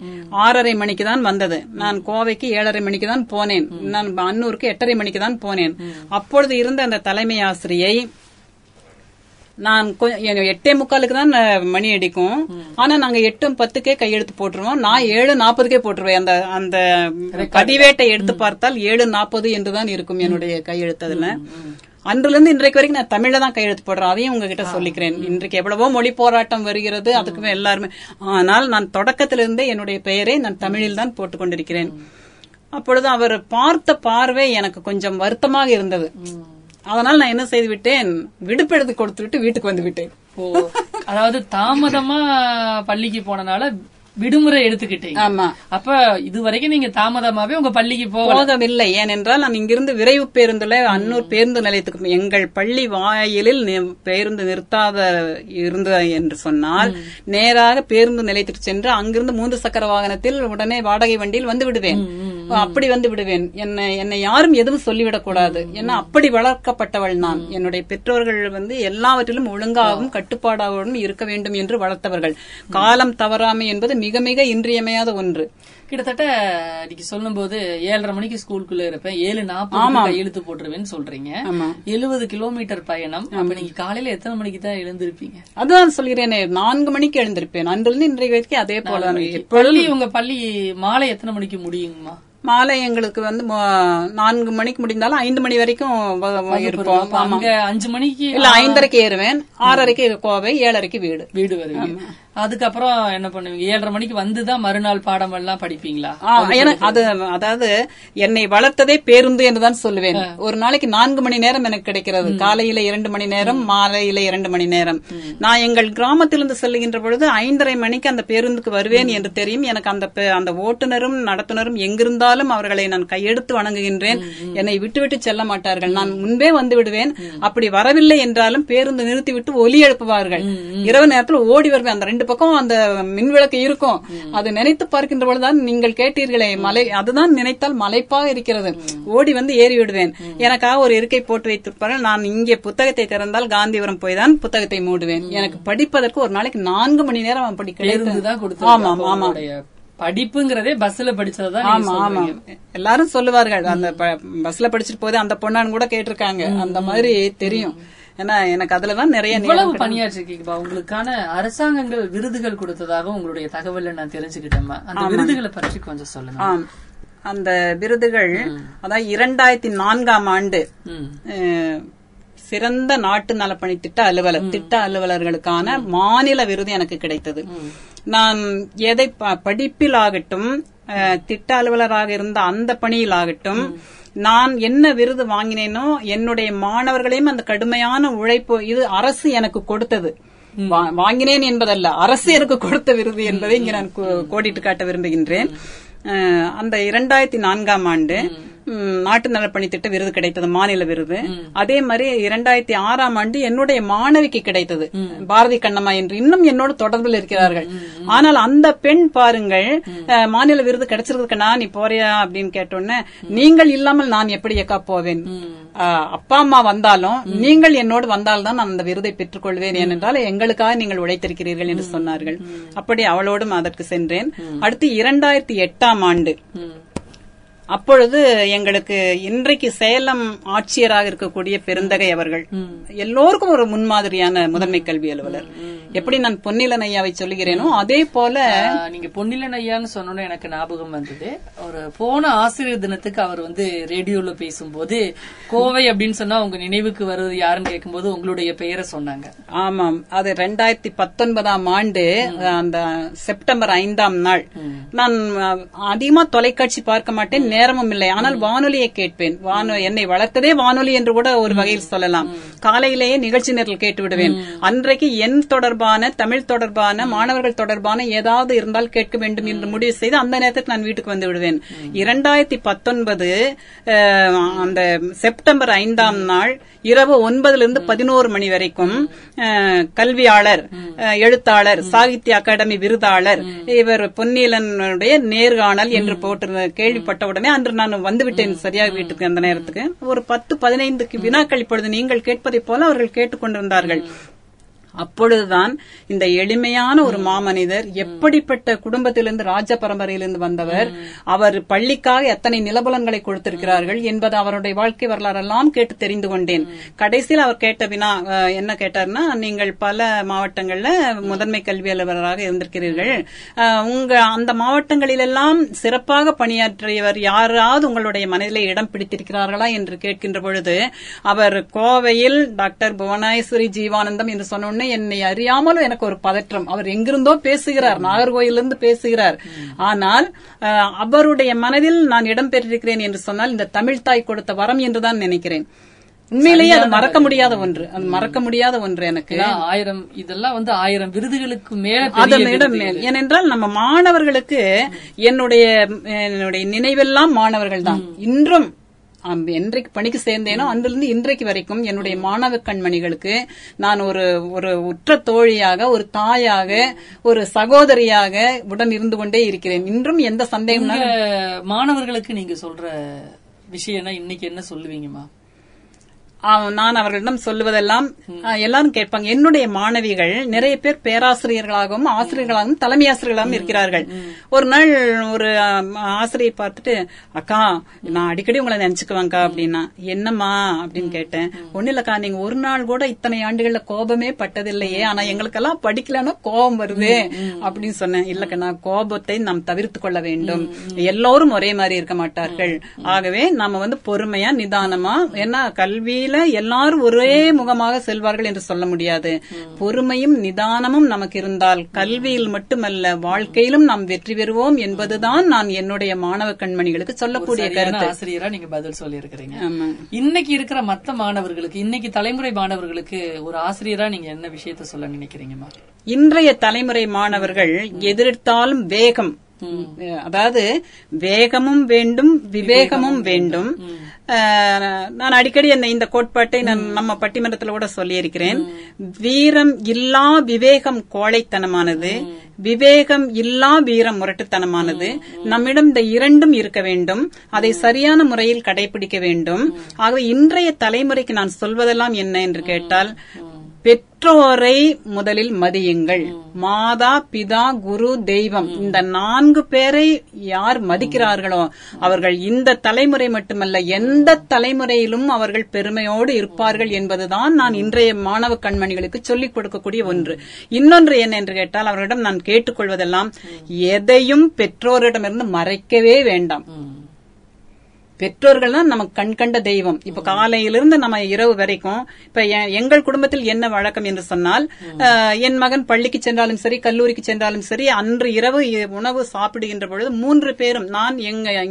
6:30 மணிக்கு தான் வந்தது. நான் கோவைக்கு 7:30 மணிக்கு தான் போனேன். நான் அன்னூருக்கு 8:30 மணிக்கு தான் போனேன். அப்பொழுது இருந்த அந்த தலைமை ஆசிரியை, நான் 8:45க்கு தான் மணி அடிக்கும், ஆனா நாங்க 8:10க்கே கையெழுத்து போட்டுருவோம். நான் 7:40க்கே போட்டுருவேன். அந்த அந்த பதிவேட்டை எடுத்து பார்த்தால் 7:40 என்றுதான் இருக்கும் என்னுடைய கையெழுத்து. அதுல அன்றுல இருந்து இன்றைக்கு வரைக்கும் நான் தமிழ்ல தான் கையெழுத்து போடுறேன். அதையும் உங்ககிட்ட சொல்லிக்கிறேன். இன்றைக்கு எவ்வளவோ மொழி போராட்டம் வருகிறது, அதுக்குமே எல்லாருமே. ஆனால் நான் தொடக்கத்திலிருந்தே என்னுடைய பெயரை நான் தமிழில் தான் போட்டுக் கொண்டிருக்கிறேன். அப்பொழுது அவர் பார்த்த பார்வை எனக்கு கொஞ்சம் வருத்தமாக இருந்தது. அதனால் நான் என்ன செய்து விட்டேன், விடுப்பெடுத்து கொடுத்து விட்டு வீட்டுக்கு வந்து விட்டேன். அதாவது தாமதமா பள்ளிக்கு போனனால விடுமுறை எடுத்துக்கிட்டேன். ஆமா, அப்ப இதுவரைக்கும் நீங்க தாமதமாவே உங்க பள்ளிக்கு போகவில்லை. ஏனென்றால் நான் இங்கிருந்து விரைவு பேருந்துல அன்னூர் பேருந்து நிலையத்துக்கு, எங்கள் பள்ளி வாயிலில் பேருந்து நிறுத்தாத இருந்த என்று சொன்னால், நேராக பேருந்து நிலையத்துக்கு சென்று அங்கிருந்து 3 சக்கர வாகனத்தில் உடனே வாடகை வண்டியில் வந்து விடுவேன். அப்படி வந்து விடுவேன். என்னை யாரும் எதுவும் சொல்லிவிடக் கூடாது. ஏன்னா அப்படி வளர்க்கப்பட்டவள் நான். என்னுடைய பெற்றோர்கள் எல்லாவற்றிலும் ஒழுங்காகவும் கட்டுப்பாடாகவும் இருக்க வேண்டும் என்று வளர்த்தவர்கள். காலம் தவறாமை என்பது மிக மிக இன்றியமையாத ஒன்று. கிட்டத்தட்ட இன்னைக்கு சொல்லும் போது 7:30 மணிக்கு ஸ்கூலுக்குள்ள இருப்பேன், 7:40 எழுத்து போட்டுருவேன்னு சொல்றீங்க. 70 கிலோமீட்டர் பயணம். அப்ப நீங்க காலையில எத்தனை மணிக்கு தான் எழுந்திருப்பீங்க? அதான் சொல்கிறேனே, 4 மணிக்கு எழுந்திருப்பேன். அன்றிலிருந்து இன்றைக்கு வரைக்கும் அதே போல. பள்ளி, உங்க பள்ளி மாலை எத்தனை மணிக்கு முடியுமா? மாலை எங்களுக்கு 4 மணிக்கு முடிந்தாலும் 5 மணி வரைக்கும் இருப்போம். 5 மணிக்கு இல்ல 5:30க்கு ஏறுவேன், 6:30க்கு கோவை, 7:30க்கு வீடு வருவேன். அதுக்கப்புறம் என்ன பண்ணுவீங்க? 7:30 மணிக்கு வந்துதான் மறுநாள் பாடம் எல்லாம் படிப்பீங்களா? அதாவது என்னை வளர்த்ததே பேருந்து என்றுதான் சொல்லுவேன். ஒரு நாளைக்கு 4 மணி நேரம் எனக்கு கிடைக்கிறது. காலையில 2 மணி நேரம், மாலையில 2 மணி நேரம். நான் எங்கள் கிராமத்திலிருந்து செல்லுகின்ற பொழுது 5:30 மணிக்கு அந்த பேருந்துக்கு வருவேன் என்று தெரியும் எனக்கு. அந்த ஓட்டுநரும் நடத்துனரும் எங்கிருந்தாலும் அவர்களை நான் கையெடுத்து வணங்குகின்றேன். என்னை விட்டுவிட்டு செல்ல மாட்டார்கள். நான் முன்பே வந்து விடுவேன். அப்படி வரவில்லை என்றாலும் பேருந்து நிறுத்திவிட்டு ஒலி எழுப்புவார்கள். இரவு நேரத்தில் ஓடி வருவேன். அந்த 2 பக்கம் அந்த மின்விளக்கு இருக்கும். அது நினைத்து பார்க்கின்ற பொழுதுதான் நீங்கள் கேட்டீர்களே மலை, அதுதான் நினைத்தால் மலைப்பா இருக்கிறது, ஓடி வந்து ஏறி விடுவேன். எனக்காக ஒரு இருக்கை போட்டு வைத்திருப்பார்கள். நான் இங்கே புத்தகத்தை திறந்தால் காந்திபுரம் போய் தான் புத்தகத்தை மூடுவேன். எனக்கு படிப்பதற்கு ஒரு நாளைக்கு 4 மணி நேரம் படிக்கிறதுதான். ஆமா ஆமா, படிப்புங்கிறதே பஸ்ல படிச்சதுதான். ஆமா ஆமா, எல்லாரும் சொல்லுவார்கள். அந்த பஸ்ல படிச்சிட்டு போது அந்த பொண்ணான்னு கூட கேட்டிருக்காங்க. அந்த மாதிரி தெரியும். ஏன்னா எனக்கு அதுலதான் நிறைய பணியாற்றிருக்கீங்கப்பா. உங்களுக்கான அரசாங்கங்கள் விருதுகள் கொடுத்ததாக உங்களுடைய தகவலை நான் தெரிஞ்சுக்கிட்டேம்மா. அந்த விருதுகளை பற்றி கொஞ்சம் சொல்லுங்க. அந்த விருதுகள், அதாவது 2004ஆம் ஆண்டு சிறந்த நாட்டு நலப்பணி திட்ட அலுவலர்களுக்கான மாநில விருது எனக்கு கிடைத்தது. நான் எதை படிப்பிலாகட்டும், திட்ட அலுவலராக இருந்த அந்த பணியிலாகட்டும், நான் என்ன விருது வாங்கினேனோ என்னுடைய மாணவர்களையும் அந்த கடுமையான உழைப்பு இது அரசு எனக்கு கொடுத்தது. வாங்கினேன் என்பதல்ல, அரசு எனக்கு கொடுத்த விருது என்பதை இங்கு நான் கோடிட்டு காட்ட விரும்புகின்றேன். அந்த 2004ஆம் ஆண்டு நாட்டு நலப்பணி திட்ட விருது கிடைத்தது, மாநில விருது. அதே மாதிரி 2006ஆம் ஆண்டு என்னுடைய மாணவிக்கு கிடைத்தது, பாரதி கண்ணம்மா என்று இன்னும் என்னோட தொடர்பில் இருக்கிறார்கள். ஆனால் அந்த பெண் பாருங்கள், மாநில விருது கிடைச்சிருக்கு, நான் நீ போறியா அப்படின்னு கேட்டோன்னு, நீங்கள் இல்லாமல் நான் எப்படி எக்கா போவேன், அப்பா அம்மா வந்தாலும் நீங்கள் என்னோடு வந்தால்தான் நான் அந்த விருதை பெற்றுக்கொள்வேன், ஏனென்றால் எங்களுக்காக நீங்கள் உழைத்திருக்கிறீர்கள் என்று சொன்னார்கள். அப்படி அவளோடும் அதற்கு சென்றேன். அடுத்து 2008ஆம் ஆண்டு, அப்பொழுது எங்களுக்கு இன்றைக்கு சேலம் ஆட்சியராக இருக்கக்கூடிய பெருந்தகை அவர்கள் எல்லோருக்கும் ஒரு முன்மாதிரியான முதன்மை கல்வி அலுவலர். எப்படி நான் பொன்னிலன் ஐயாவை சொல்லுகிறேனோ அதே போல, நீங்க பொன்னிலன் ஐயான்னு சொன்னோன்னு எனக்கு ஞாபகம் வந்தது. ஒரு போன ஆசிரியர் தினத்துக்கு அவர் வந்து ரேடியோல பேசும்போது கோவை அப்படின்னு சொன்னா உங்க நினைவுக்கு வருவது யாருன்னு கேட்கும்போது உங்களுடைய பெயரை சொன்னாங்க. ஆமாம், அது 2019ஆம் ஆண்டு அந்த செப்டம்பர் 5ஆம் நாள். நான் அதிகமா தொலைக்காட்சி பார்க்க மாட்டேன், நேரமும் இல்லை. ஆனால் வானொலியை கேட்பேன். என்னை வளர்த்ததே வானொலி என்று கூட ஒரு வகையில் சொல்லலாம். காலையிலேயே நிகழ்ச்சி நேரத்தில் கேட்டு விடுவேன். அன்றைக்கு என் தொடர்பான, தமிழ் தொடர்பான, மாணவர்கள் தொடர்பான ஏதாவது இருந்தால் கேட்க வேண்டும் என்று முடிவு செய்து அந்த நேரத்தில் நான் வீட்டுக்கு வந்து விடுவேன். 2019 அந்த செப்டம்பர் 5ஆம் நாள் இரவு 9லிருந்து 11 மணி வரைக்கும் கல்வியாளர், எழுத்தாளர், சாகித்ய அகாடமி விருதாளர் இவர் பொன்னிலனுடைய நேர்காணல் என்று போட்டிருந்த கேள்விப்பட்டவுடனே அன்று நான் வந்துவிட்டேன் சரியாக வீட்டுக்கு. அந்த நேரத்துக்கு ஒரு 10-15 வினாக்கள் இப்பொழுது நீங்கள் கேட்பதை போல அவர்கள் கேட்டுக்கொண்டிருந்தார்கள். அப்பொழுதுதான் இந்த எளிமையான ஒரு மாமனிதர், எப்படிப்பட்ட குடும்பத்திலிருந்து, ராஜ பரம்பரையிலிருந்து வந்தவர், அவர் பள்ளிக்காக எத்தனை நிலபலன்களை கொடுத்திருக்கிறார்கள் என்பது அவருடைய வாழ்க்கை வரலாறெல்லாம் கேட்டு தெரிந்து கொண்டேன். கடைசியில் அவர் கேட்ட வினா என்ன கேட்டார்னா, நீங்கள் பல மாவட்டங்கள்ல முதன்மை கல்வி அலுவலராக இருந்திருக்கிறீர்கள், உங்க அந்த மாவட்டங்களிலெல்லாம் சிறப்பாக பணியாற்றியவர் யாராவது உங்களுடைய மனதிலே இடம் பிடித்திருக்கிறார்களா என்று கேட்கின்ற பொழுது அவர் கோவையில் டாக்டர் புவனேஸ்வரி ஜீவானந்தம் என்று சொன்ன என்னை அறியாமலும் எனக்கு ஒரு பதற்றம். அவர் எங்கிருந்தோ பேசுகிறார், நாகர்கோயிலிருந்து பேசுகிறார். ஆனால் அவருடைய மனதில் நான் இடம் பெற்றிருக்கிறேன் என்று சொன்னால் இந்த தமிழ் தாய் கொடுத்த வரம் என்றுதான் நினைக்கிறேன். உண்மையிலேயே அது மறக்க முடியாத ஒன்று, அது மறக்க முடியாத ஒன்று எனக்கு. 1000 விருதுகளுக்கு மேல அதனிடம் மேல், ஏனென்றால் நம்ம மாணவர்களுக்கு என்னுடைய நினைவெல்லாம் மாணவர்கள் தான். இன்றும் என்றைக்கு பணிக்கு சேர்ந்தேனோ அன்றிலிருந்து இன்றைக்கு வரைக்கும் என்னுடைய மாணவ கண்மணிகளுக்கு நான் ஒரு உற்ற தோழியாக, ஒரு தாயாக, ஒரு சகோதரியாக உடன் இருந்து கொண்டே இருக்கிறேன். இன்றும் எந்த சந்தேகமும். மாணவர்களுக்கு நீங்க சொல்ற விஷயம் இன்னைக்கு என்ன சொல்லுவீங்கம்மா? நான் அவர்களிடம் சொல்லுவதெல்லாம், எல்லாரும் கேட்பாங்க. என்னுடைய மாணவிகள் நிறைய பேர் பேராசிரியர்களாகவும், ஆசிரியர்களாகவும், தலைமை ஆசிரியர்களாகவும் இருக்கிறார்கள். ஒரு நாள் ஒரு ஆசிரியை பார்த்துட்டு, அக்கா நான் அடிக்கடி உங்களை நினைச்சுக்குவேன்க்கா அப்படின்னா. என்னம்மா அப்படின்னு கேட்டேன். ஒன்னும் இல்லக்கா, நீங்க ஒரு நாள் கூட இத்தனை ஆண்டுகள்ல கோபமே பட்டதில்லையே, ஆனா எங்களுக்கெல்லாம் படிக்கலன்னா கோபம் வருது அப்படின்னு சொன்னேன். இல்லக்கா, நான் கோபத்தை நாம் தவிர்த்து கொள்ள வேண்டும், எல்லோரும் ஒரே மாதிரி இருக்க மாட்டார்கள், ஆகவே நாம பொறுமையா, நிதானமா, ஏன்னா கல்வியில எல்லாரும் ஒரே முகமாக செல்வார்கள் என்று சொல்ல முடியாது. பொறுமையும் நிதானமும் நமக்கு இருந்தால் கல்வியில் மட்டுமல்ல வாழ்க்கையிலும் நாம் வெற்றி பெறுவோம் என்பதுதான் நான் என்னுடைய மாணவ கண்மணிகளுக்கு சொல்லக்கூடிய கருத்து. ஆசிரியரா நீங்க பதில் சொல்லி இருக்கிறீங்க. இன்னைக்கு இருக்கிற மற்ற மாணவர்களுக்கு, இன்னைக்கு தலைமுறை மாணவர்களுக்கு ஒரு ஆசிரியரா நீங்க என்ன விஷயத்தை சொல்ல நினைக்கிறீங்க? இன்றைய தலைமுறை மாணவர்கள் எதிர்த்தாலும் வேகம், அதாவது வேகமும் வேண்டும், விவேகமும் வேண்டும். நான் அடிக்கடி இந்த கோட்பாட்டை நம்ம பட்டிமன்றத்தில் கூட சொல்லியிருக்கிறேன். வீரம் இல்லா விவேகம் கோழைத்தனமானது, விவேகம் இல்லா வீரம் முரட்டுத்தனமானது. நம்மிடம் இந்த இரண்டும் இருக்க வேண்டும், அதை சரியான முறையில் கடைபிடிக்க வேண்டும். ஆகவே இன்றைய தலைமுறைக்கு நான் சொல்வதெல்லாம் என்ன என்று கேட்டால், பெற்றோரை முதலில் மதியுங்கள். மாதா, பிதா, குரு, தெய்வம், இந்த 4 பேரை யார் மதிக்கிறார்களோ அவர்கள் இந்த தலைமுறை மட்டுமல்ல எந்த தலைமுறையிலும் அவர்கள் பெருமையோடு இருப்பார்கள் என்பதுதான் நான் இன்றைய மாணவ கண்மணிகளுக்கு சொல்லிக் கொடுக்கக்கூடிய ஒன்று. இன்னொன்று என்ன என்று கேட்டால், அவர்களிடம் நான் கேட்டுக்கொள்வதெல்லாம் எதையும் பெற்றோரிடமிருந்து மறைக்கவே வேண்டாம். பெற்றோர்கள் தான் நமக்கு கண்கண்ட தெய்வம். இப்ப காலையிலிருந்து நம்ம இரவு வரைக்கும், இப்ப எங்கள் குடும்பத்தில் என்ன வழக்கம் என்று சொன்னால், என் மகன் பள்ளிக்கு சென்றாலும் சரி, கல்லூரிக்கு சென்றாலும் சரி, அன்று இரவு உணவு சாப்பிடுகின்ற பொழுது 3 பேரும், நான்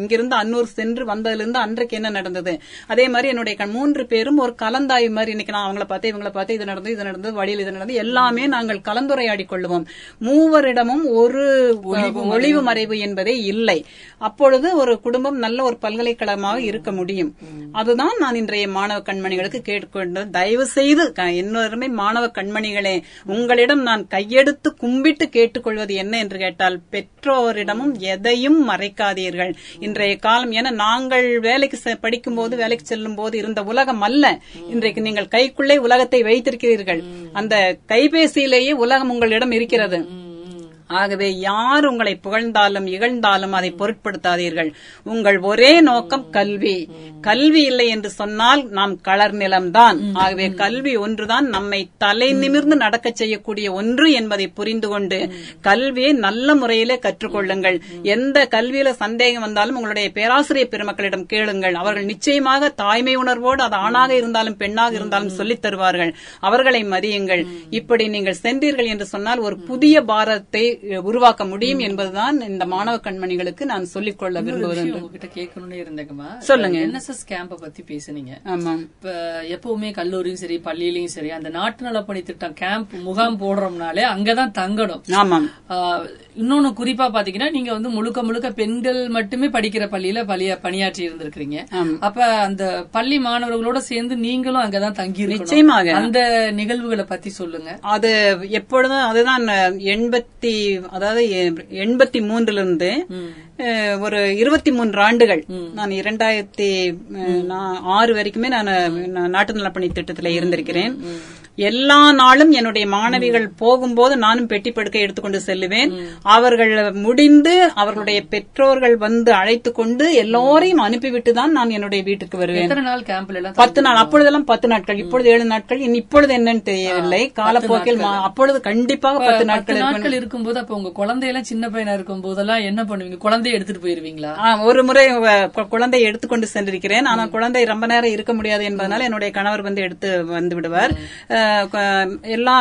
இங்கிருந்து அன்னூர் சென்று வந்ததிலிருந்து அன்றைக்கு என்ன நடந்தது, அதே மாதிரி என்னுடைய 3 பேரும் ஒரு கலந்தாய்வு மாதிரி, இன்னைக்கு நான் அவங்களை பார்த்து இவங்களை பார்த்து இது நடந்தது, இது நடந்தது, வழியில் இது நடந்தது, எல்லாமே நாங்கள் கலந்துரையாடி கொள்வோம். மூவரிடமும் ஒரு ஒளிவு மறைவு என்பதே இல்லை. அப்பொழுது ஒரு குடும்பம் நல்ல ஒரு பல்கலைக்கழக இருக்க முடியும். அதுதான் நான் இன்றைய மாணவ கண்மணிகளுக்கு கேட்டுக்கொண்டது. தயவு செய்து இன்னொருமே மாணவ கண்மணிகளே, உங்களிடம் நான் கையெடுத்து கும்பிட்டு கேட்டுக்கொள்வது என்ன என்று கேட்டால், பெற்றோரிடமும் எதையும் மறைக்காதீர்கள். இன்றைய காலம், ஏன்னா நாங்கள் வேலைக்கு படிக்கும் போது, வேலைக்கு செல்லும் போது இருந்த உலகம் அல்ல. இன்றைக்கு நீங்கள் கைக்குள்ளே உலகத்தை வைத்திருக்கிறீர்கள். அந்த கைபேசியிலேயே உலகம் உங்களிடம் இருக்கிறது. ஆகவே யார் உங்களை புகழ்ந்தாலும் இகழ்ந்தாலும் அதை பொருட்படுத்தாதீர்கள். உங்கள் ஒரே நோக்கம் கல்வி. கல்வி இல்லை என்று சொன்னால் நாம் கலர் நிலம்தான். ஆகவே கல்வி ஒன்றுதான் நம்மை தலை நிமிர்ந்து நடக்க செய்யக்கூடிய ஒன்று என்பதை புரிந்து கொண்டு கல்வியை நல்ல முறையிலே கற்றுக்கொள்ளுங்கள். எந்த கல்வியில சந்தேகம் வந்தாலும் உங்களுடைய பேராசிரியர் பெருமக்களிடம் கேளுங்கள். அவர்கள் நிச்சயமாக தாய்மை உணர்வோடு, அது ஆணாக இருந்தாலும் பெண்ணாக இருந்தாலும் சொல்லித் தருவார்கள். அவர்களை மதியுங்கள். இப்படி நீங்கள் சென்றீர்கள் என்று சொன்னால் ஒரு புதிய பாரதத்தை உருவாக்க முடியும் என்பதுதான் இந்த மாணவ கண்மணிகளுக்கு நான் சொல்லிக் கொள்ள விரும்புகிறேன். சொல்லுங்க, என்எஸ்எஸ் கேம்ப பத்தி பேசுனீங்க. இப்ப எப்பவுமே கல்லூரியும் சரி, பள்ளியிலயும் சரி, அந்த நாட்டு நலப்பணி திட்டம் கேம்ப் முகாம் போடுறோம்னாலே அங்கதான் தங்கணும். இன்னொன்னு குறிப்பா பாத்தீங்கன்னா, நீங்க முழுக்க முழுக்க பெண்கள் மட்டுமே படிக்கிற பள்ளியில பணியாற்றி இருந்திருக்கீங்க. அப்ப அந்த பள்ளி மாணவர்களோட சேர்ந்து நீங்களும் அங்கதான் தங்கி நிச்சயமாக அந்த நிகழ்வுகளை பத்தி சொல்லுங்க. அது எப்பொழுதும் அதுதான் 83 இருந்து ஒரு 23 ஆண்டுகள் நான் 2006 வரைக்குமே நான் நாட்டு நலப்பணி திட்டத்தில் இருந்திருக்கிறேன். எல்லா நாளும் என்னுடைய மாணவிகள் போகும்போது நானும் பெட்டி படுக்கை எடுத்துக்கொண்டு செல்லுவேன். அவர்கள் முடிந்து அவர்களுடைய பெற்றோர்கள் வந்து அழைத்துக் கொண்டு எல்லோரையும் அனுப்பிவிட்டு தான் நான் என்னுடைய வீட்டுக்கு வருவேன். 10 நாள், அப்பொழுதெல்லாம் 10 நாட்கள், இப்பொழுது 7 நாட்கள், இப்பொழுது என்னன்னு தெரியவில்லை, காலப்போக்கில். அப்பொழுது கண்டிப்பாக 10 நாட்கள் இருக்கும்போது, அப்ப உங்க குழந்தையெல்லாம் சின்ன பையனா இருக்கும் போதெல்லாம் என்ன பண்ணுவீங்க? குழந்தைய எடுத்துட்டு போயிருவீங்களா? ஒரு முறை குழந்தைய எடுத்துக்கொண்டு சென்றிருக்கிறேன். ஆனா குழந்தை ரொம்ப நேரம் இருக்க முடியாது என்பதனால என்னுடைய கணவர் எடுத்து வந்து விடுவார். எல்லா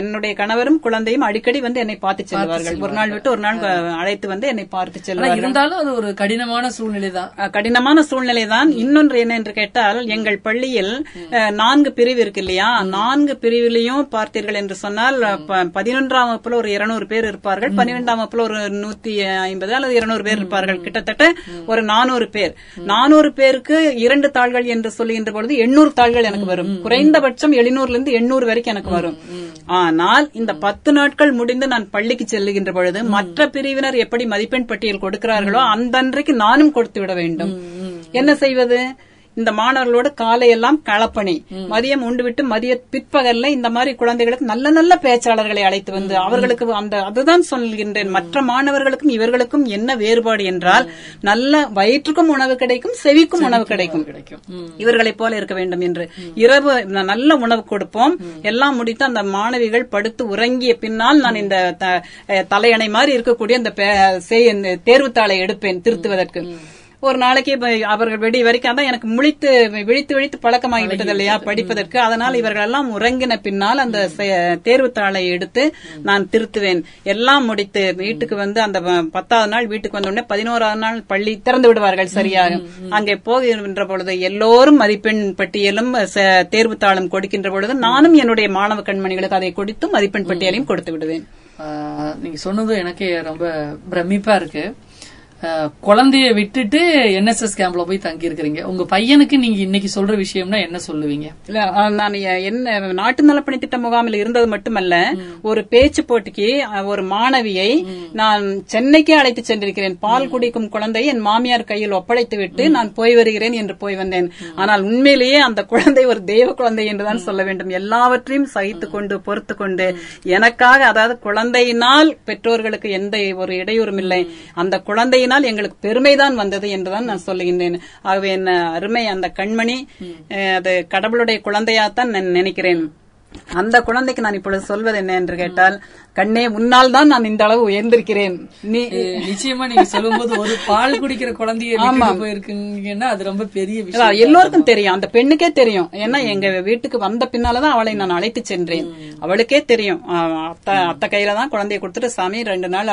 என்னுடைய கணவரும் குழந்தையும் அடிக்கடி என்னை பார்த்து செல்வார்கள். ஒரு நாள் விட்டு ஒரு நாள் அழைத்து என்னை பார்த்து செல்வார்கள். இருந்தாலும் அது ஒரு கடினமான சூழ்நிலைதான், கடினமான சூழ்நிலைதான். இன்னொன்று என்ன என்று கேட்டால், எங்கள் பள்ளியில் 4 பிரிவு இருக்கு இல்லையா, 4 பிரிவிலையும் பார்த்தீர்கள் என்று சொன்னால் 11ஆம் வகுப்புல ஒரு 200 பேர் இருப்பார்கள், 12ஆம் வகுப்புல ஒரு 150 அல்லது 200 பேர் இருப்பார்கள். கிட்டத்தட்ட ஒரு 400 பேர். 400 பேருக்கு 2 தாள்கள் என்று சொல்லுகின்ற பொழுது 800 தாள்கள் எனக்கு வரும். குறைந்தபட்சம் 700 வரைக்கும் எனக்கு வரும். ஆனால் இந்த 10 நாட்கள் முடிந்து நான் பள்ளிக்கு செல்லுகின்ற பொழுது மற்ற பிரிவினர் எப்படி மதிப்பெண் பட்டியல் கொடுக்கிறார்களோ அந்த அன்றைக்கு நானும் கொடுத்து விட வேண்டும். என்ன செய்வது? இந்த மாணவர்களோட காலையெல்லாம் களப்பணி, மதியம் உண்டு விட்டு மதிய பிற்பகல்ல இந்த மாதிரி குழந்தைகளுக்கு நல்ல நல்ல பேச்சாளர்களை அழைத்து வந்து அவர்களுக்கு அந்த அதுதான் சொல்கின்றேன். மற்ற மாணவர்களுக்கும் இவர்களுக்கும் என்ன வேறுபாடு என்றால், நல்ல வயிற்றுக்கும் உணவு கிடைக்கும், செவிக்கும் உணவு கிடைக்கும், இவர்களைப் போல இருக்க வேண்டும் என்று. இரவு நல்ல உணவு கொடுப்போம். எல்லாம் முடித்து அந்த மாணவிகள் படுத்து உறங்கிய பின்னால் நான் இந்த தலையணை மாதிரி இருக்கக்கூடிய அந்த தேர்வுத்தாளை எடுப்பேன் திருத்துவதற்கு. ஒரு நாளைக்கு அவர்கள் வெடி வரைக்கும் தான் எனக்கு விழித்து பழக்கமாகிவிட்டது இல்லையா படிப்பதற்கு. அதனால் இவர்கள் எல்லாம் உறங்கின பின்னால் அந்த தேர்வுத்தாளை எடுத்து நான் திருத்துவேன். எல்லாம் முடித்து வீட்டுக்கு வந்து அந்த 10ஆவது நாள் வீட்டுக்கு வந்த உடனே 11ஆவது நாள் பள்ளி திறந்து விடுவார்கள். சரியாக அங்கே போகின்ற பொழுது எல்லோரும் மதிப்பெண் பட்டியலும் தேர்வுத்தாளும் கொடுக்கின்ற பொழுது நானும் என்னுடைய மாணவ கண்மணிகளுக்கு அதை கொடுத்து மதிப்பெண் பட்டியலையும் கொடுத்து விடுவேன். நீங்க சொன்னது எனக்கே ரொம்ப பிரமிப்பா இருக்கு. குழந்தைய விட்டுட்டு NSS கேம்ப்ல போய் தங்கி இருக்கிறீங்க. உங்க பையனுக்கு நீங்க இன்னைக்கு சொல்ற விஷயம்னா என்ன சொல்லுவீங்க? இல்ல, நான் என்ன நாட்டு நலப்பணி திட்ட முகாமில் இருந்தது மட்டுமல்ல, ஒரு பேச்சு போட்டிக்கு ஒரு மாணவியை நான் சென்னைக்கே அழைத்து சென்றிருக்கிறேன். பால் குடிக்கும் குழந்தையை என் மாமியார் கையில் ஒப்படைத்து விட்டு நான் போய் வருகிறேன் என்று போய் வந்தேன். ஆனால் உண்மையிலேயே அந்த குழந்தை ஒரு தெய்வ குழந்தை என்றுதான் சொல்ல வேண்டும். எல்லாவற்றையும் சகித்து கொண்டு பொறுத்து கொண்டு எனக்காக, அதாவது குழந்தையினால் பெற்றோர்களுக்கு எந்த ஒரு இடையூறும் இல்லை, அந்த குழந்தையினால் எங்களுக்கு பெருமைதான் வந்தது என்றுதான் நான் சொல்லுகின்றேன். ஆகவே என்ன அருமை அந்த கண்மணி, அது கடவுளுடைய குழந்தையாத்தான் நான் நினைக்கிறேன். அந்த குழந்தைக்கு நான் இப்பொழுது சொல்வது என்ன என்று கேட்டால், கண்ணே, முன்னால் தான் நான் இந்த அளவு உயர்ந்திருக்கிறேன். நிச்சயமா நீங்க சொல்லும் போது ஒரு பால் குடிக்கிற குழந்தையா அது ரொம்ப பெரிய விஷயம். எல்லோருக்கும் தெரியும், அந்த பெண்ணுக்கே தெரியும். ஏன்னா எங்க வீட்டுக்கு வந்த பின்னாலதான் அவளை நான் அழைத்து சென்றேன். அவளுக்கே தெரியும், அத்த கையில தான் குழந்தைய கொடுத்துட்டு சாமி 2 நாள்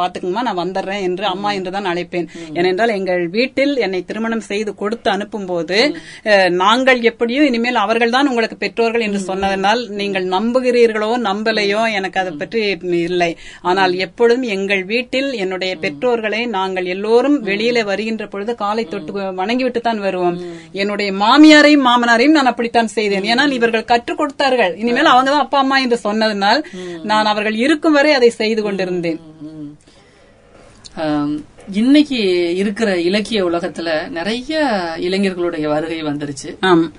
பாத்துக்குமா நான் வந்துடுறேன் என்று அம்மா என்றுதான் அழைப்பேன். ஏனென்றால் எங்கள் வீட்டில் என்னை திருமணம் செய்து கொடுத்து அனுப்பும் போது, நாங்கள் எப்படியோ இனிமேல் அவர்கள் தான் உங்களுக்கு பெற்றோர்கள் என்று சொன்னதனால் நீங்கள் நம்புகிறீர்களோ நம்பலையோ எனக்கு அதை பற்றி இல்லை. ஆனால் எப்பொழுதும் எங்கள் வீட்டில் என்னுடைய பெற்றோர்களை நாங்கள் எல்லோரும் வெளியில வருகின்ற பொழுது காலை தொட்டு வணங்கிவிட்டு தான் வருவோம். என்னுடைய மாமியாரையும் மாமனாரையும் நான் அப்படித்தான் செய்தேன். ஏன்னால் இவர்கள் கற்றுக் கொடுத்தார்கள், இனிமேல் அவங்கதான் அப்பா அம்மா என்று சொன்னதனால் நான் அவர்கள் இருக்கும் வரை அதை செய்து கொண்டிருந்தேன். இன்னைக்கு இருக்கிற இலக்கிய உலகத்துல நிறைய இளைஞர்களுடைய வருகை வந்துருச்சு,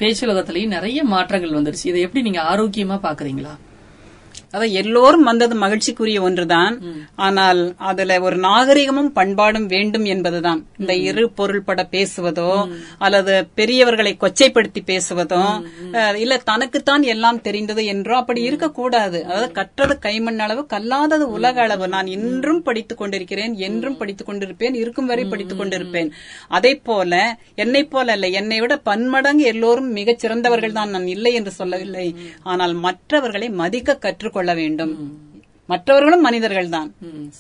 பேச்சுலகத்திலயும் நிறைய மாற்றங்கள் வந்துருச்சு. இதை எப்படி நீங்க ஆரோக்கியமா பாக்குறீங்களா? அத எல்லோரும் வந்தது மகிழ்ச்சிக்குரிய ஒன்றுதான். ஆனால் அதுல ஒரு நாகரிகமும் பண்பாடும் வேண்டும் என்பதுதான். இந்த இரு பொருள்பட பேசுவதோ அல்லது பெரியவர்களை கொச்சைப்படுத்தி பேசுவதோ இல்ல தனக்குத்தான் எல்லாம் தெரிந்தது என்றோ அப்படி இருக்கக்கூடாது. அதாவது கற்றது கைமண் அளவு, கல்லாதது உலக அளவு. நான் இன்றும் படித்துக் கொண்டிருக்கிறேன், என்றும் படித்துக் கொண்டிருப்பேன், இருக்கும் வரை படித்துக் கொண்டிருப்பேன். அதே போல என்னை போல இல்லை, என்னை விட பன்மடங்கு எல்லோரும் மிகச் சிறந்தவர்கள் தான், நான் இல்லை என்று சொல்லவில்லை. ஆனால் மற்றவர்களை மதிக்க கற்றுக்கொள்ள வேண்டும். மற்றவர்களும் மனிதர்கள் தான்.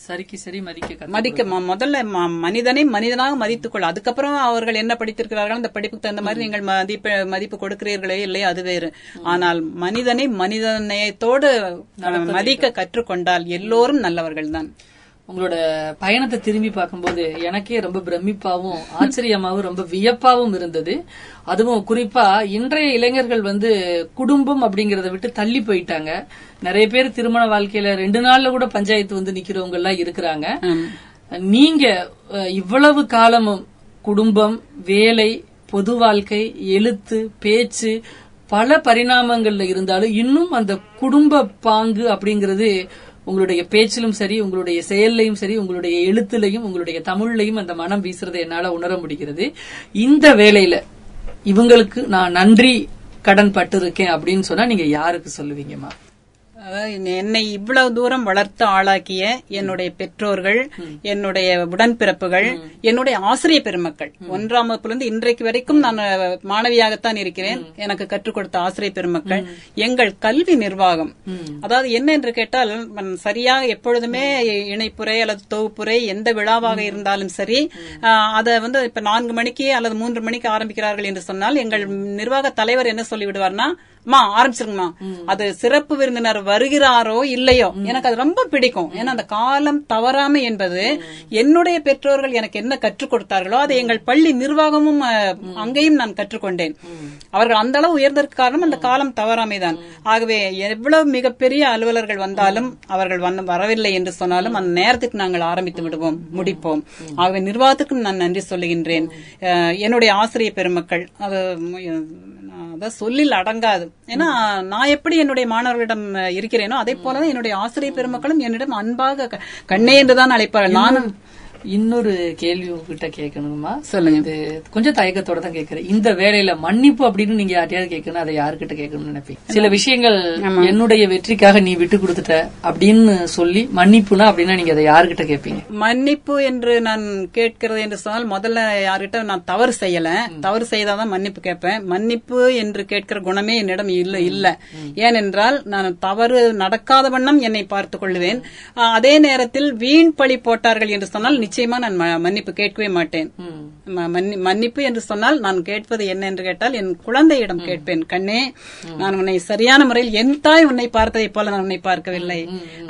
சரிக்கு சரி மதிக்க முதல்ல மனிதனை மனிதனாக மதித்துக் கொள்ள, அதுக்கப்புறம் அவர்கள் என்ன படித்திருக்கிறார்கள் அந்த படிப்புக்கு தகுந்த மாதிரி நீங்கள் மதிப்பு கொடுக்கிறீர்களே இல்லையா அது வேறு. ஆனால் மனிதனை மனிதநேயத்தோடு மதிக்க கற்றுக்கொண்டால் எல்லோரும் நல்லவர்கள் தான். உங்களோட பயணத்தை திரும்பி பார்க்கும்போது எனக்கே ரொம்ப பிரமிப்பாவும் ஆச்சரியமாவும் ரொம்ப வியப்பாவும் இருந்தது. அதுவும் குறிப்பா இன்றைய இளைஞர்கள் வந்து குடும்பம் அப்படிங்கறத விட்டு தள்ளி போயிட்டாங்க. நிறைய பேர் திருமண வாழ்க்கையில 2 நாள்ல கூட பஞ்சாயத்து வந்து நிக்கிறவங்க எல்லாம் இருக்கிறாங்க. நீங்க இவ்வளவு காலமும் குடும்பம், வேலை, பொது வாழ்க்கை, எழுத்து, பேச்சு பல பரிணாமங்கள்ல இருந்தாலும் இன்னும் அந்த குடும்ப பாங்கு அப்படிங்கறது உங்களுடைய பேச்சிலும் சரி, உங்களுடைய செயல்லையும் சரி, உங்களுடைய எழுத்துலையும் உங்களுடைய தமிழ்லையும் அந்த மனம் வீசுறதை என்னால உணர முடிகிறது. இந்த வேளையில இவங்களுக்கு நான் நன்றி கடன் பட்டு இருக்கேன் அப்படின்னு சொன்னா நீங்க யாருக்கு சொல்லுவீங்கம்மா? என்னை இவ்வளவு தூரம் வளர்த்து ஆளாக்கிய என்னுடைய பெற்றோர்கள், என்னுடைய உடன்பிறப்புகள், என்னுடைய ஆசிரிய பெருமக்கள். 1ஆம் வகுப்பிலிருந்து இன்றைக்கு வரைக்கும் நான் மாணவியாகத்தான் இருக்கிறேன். எனக்கு கற்றுக் கொடுத்த ஆசிரிய பெருமக்கள், எங்கள் கல்வி நிர்வாகம், அதாவது என்ன என்று கேட்டால் சரியாக எப்பொழுதுமே இணைப்புரை அல்லது தொகுப்புரை எந்த விழாவாக இருந்தாலும் சரி, அதை வந்து இப்ப 4 மணிக்கு அல்லது 3 மணிக்கு ஆரம்பிக்கிறார்கள் என்று சொன்னால் எங்கள் நிர்வாக தலைவர் என்ன சொல்லிவிடுவார்னா, மா ஆரம்பிச்சிருங்கம்மா, அது சிறப்பு விருந்தினர் வருகிறாரோ இல்லையோ. எனக்கு அது ரொம்ப பிடிக்கும். ஏன்னா அந்த காலம் தவறாமை என்பது என்னுடைய பெற்றோர்கள் எனக்கு என்ன கற்றுக் கொடுத்தார்களோ அதை எங்கள் பள்ளி நிர்வாகமும் அங்கேயும் நான் கற்றுக்கொண்டேன். அவர்கள் அந்த அளவு உயர்ந்ததற்கு காரணம் அந்த காலம் தவறாமை தான். ஆகவே எவ்வளவு மிகப்பெரிய அலுவலர்கள் வந்தாலும் அவர்கள் வரவில்லை என்று சொன்னாலும் அந்த நேரத்துக்கு நாங்கள் ஆரம்பித்து விடுவோம், முடிப்போம். ஆகவே நிர்வாகத்துக்கும் நான் நன்றி சொல்லுகின்றேன். என்னுடைய ஆசிரிய பெருமக்கள், அது சொல்லில் அடங்காது. ஏன்னா நான் எப்படி என்னுடைய மாணவர்களிடம் இருக்கிறேனோ அதே போலதான் என்னுடைய ஆசிரியர் பெருமக்களும் என்னிடம் அன்பாக கண்ணே என்றுதான் அழைப்பார்கள். நானும் இன்னொரு கேள்வி உங்ககிட்ட கேட்கணுமா? சொல்லுங்க. கொஞ்சம் தயக்கத்தோட தான் கேட்கிறேன். இந்த வேலையில மன்னிப்பு அப்படின்னு நீங்க யார்ட்டையாவது கேட்கணும், அதை யாருக்கிட்ட கேட்கணும்னு நினைப்பீங்க? சில விஷயங்கள் என்னுடைய வெற்றிக்காக நீ விட்டு கொடுத்துட்ட அப்படின்னு சொல்லி மன்னிப்புனா அப்படின்னா நீங்க அதை யாருக்கிட்ட கேட்பீங்க? மன்னிப்பு என்று நான் கேட்கிறது என்று சொன்னால் முதல்ல யாருக்கிட்ட நான் தவறு செய்யல, தவறு செய்தாதான் மன்னிப்பு கேட்பேன். மன்னிப்பு என்று கேட்கிற குணமே என்னிடம் இல்ல. ஏனென்றால் நான் தவறு நடக்காத வண்ணம் என்னை பார்த்துக் கொள்ளுவேன். அதே நேரத்தில் வீண் பழி போட்டார்கள் என்று சொன்னால் நிச்சயமா நான் மன்னிப்பு கேட்கவே மாட்டேன். மன்னிப்பு என்று சொன்னால் நான் கேட்பது என்ன என்று கேட்டால் என் குழந்தையிடம் கேட்பேன். கண்ணே, நான் உன்னை சரியான முறையில் என் தாய் உன்னை பார்த்ததை போல நான் உன்னை பார்க்கவில்லை,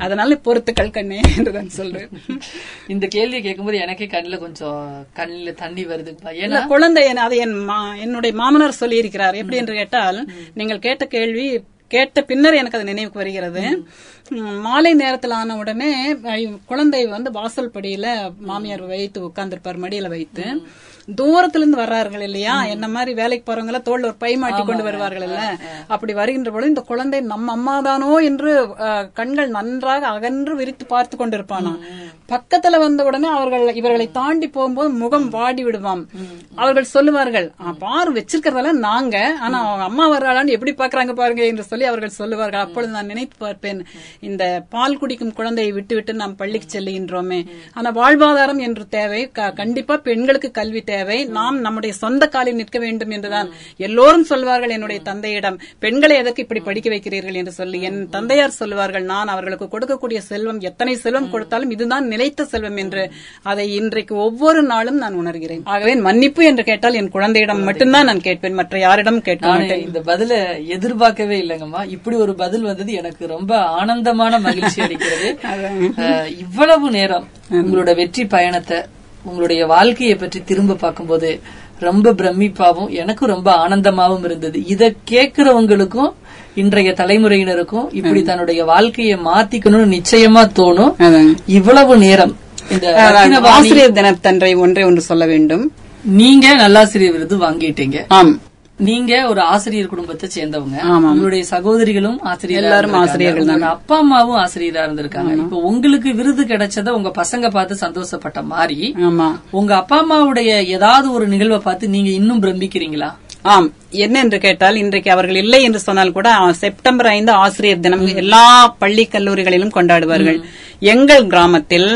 அதனால பொறுத்துக்கள் கண்ணே என்றுதான் சொல்றேன். இந்த கேள்வியை கேட்கும்போது எனக்கே கண்ணுல தண்ணி வருது. ஏன்னா குழந்தை அதை என்னுடைய மாமனார் சொல்லி இருக்கிறார். எப்படி என்று கேட்டால், நீங்கள் கேட்ட கேள்வி கேட்ட பின்னர் எனக்கு அது நினைவுக்கு வருகிறது. மாலை நேரத்தில் ஆன உடனே குழந்தை வந்து வாசல் படியில மாமியார் வைத்து உட்கார்ந்துருப்பார், மடியில வைத்து. தூரத்துல இருந்து வர்றார்கள் இல்லையா, என்ன மாதிரி வேலைக்கு போறவங்கள தோல்ல ஒரு பை மாட்டி கொண்டு வருவார்கள் இல்ல, அப்படி வருகின்ற பொழுது இந்த குழந்தை நம்ம அம்மாதானோ என்று கண்கள் நன்றாக அகன்று விரித்து பார்த்து கொண்டிருப்பானா. பக்கத்துல வந்த உடனே அவர்கள் இவர்களை தாண்டி போகும்போது முகம் வாடி விடுவான். அவர்கள் சொல்லுவார்கள், பாரு வச்சிருக்கிறதெல்லாம் நாங்க, ஆனா அவங்க அம்மா வர்றாளான்னு எப்படி பாக்குறாங்க பாருங்க என்று சொல்லி அவர்கள் சொல்லுவார்கள். அப்பொழுது நான் நினைத்து பார்ப்பேன், இந்த பால் குடிக்கும் குழந்தையை விட்டுவிட்டு நாம் பள்ளிக்கு செல்லுகின்றோமே, ஆனா வாழ்வாதாரம் என்று தேவை, கண்டிப்பா பெண்களுக்கு கல்வி தேவை, நாம் நம்முடைய சொந்த காலில் நிற்க வேண்டும் என்றுதான் எல்லோரும் சொல்வார்கள். என்னுடைய தந்தையிடம் பெண்களை எதற்கு இப்படி படிக்க வைக்கிறீர்கள் என்று சொல்லி என் தந்தையார் சொல்வார்கள். நான் அவர்களுக்கு கொடுக்கக்கூடிய செல்வம் எத்தனை செல்வம் கொடுத்தாலும் இதுதான் நிலைத்த செல்வம் என்று அதை இன்றைக்கு ஒவ்வொரு நாளும் நான் உணர்கிறேன். ஆகவே மன்னிப்பு என்று கேட்டால் என் குழந்தையிடம் மட்டும்தான் நான் கேட்பேன், மற்ற யாரிடம் கேட்க மாட்டேன். இந்த பதிலை எதிர்பார்க்கவே இல்லைங்கம்மா, இப்படி ஒரு பதில் வந்தது எனக்கு ரொம்ப ஆனந்தமான மகிழ்ச்சி அளிக்கிறது. இவ்வளவு நேரம் உங்களோட வெற்றி பயணத்தை, உங்களுடைய வாழ்க்கையை பற்றி திரும்ப பார்க்கும்போது ரொம்ப பிரமிப்பாவும் எனக்கும் ரொம்ப ஆனந்தமாவும் இருந்தது. இதை கேட்கிறவங்களுக்கும் இன்றைய தலைமுறையினருக்கும் இப்படி தன்னுடைய வாழ்க்கையை மாத்திக்கணும்னு நிச்சயமா தோணும். இவ்வளவு நேரம் இந்த ஆசிரியர் தினத்தன்றை ஒன்றே ஒன்று சொல்ல வேண்டும். நீங்க நல்லாசிரியர் விருது வாங்கிட்டீங்க. நீங்க ஒரு ஆசிரியர் குடும்பத்தை சேர்ந்தவங்க, உங்களுடைய சகோதரிகளும் ஆசிரியர், எல்லாரும் ஆசிரியர்கள், அப்பா அம்மாவும் ஆசிரியரா இருந்திருக்காங்க. இப்ப உங்களுக்கு விருது கிடைச்சத உங்க பசங்க பார்த்து சந்தோஷப்பட்ட மாதிரி உங்க அப்பா அம்மாவுடைய ஏதாவது ஒரு நிகழ்வை பார்த்து நீங்க இன்னும் பிரமிக்கிறீங்களா? ஆம், என்ன என்று கேட்டால், இன்றைக்கு அவர்கள் இல்லை என்று சொன்னால் கூட செப்டம்பர் 5 ஆசிரியர் தினம் எல்லா பள்ளி கல்லூரிகளிலும் கொண்டாடுவார்கள். எங்கள் கிராமத்தில்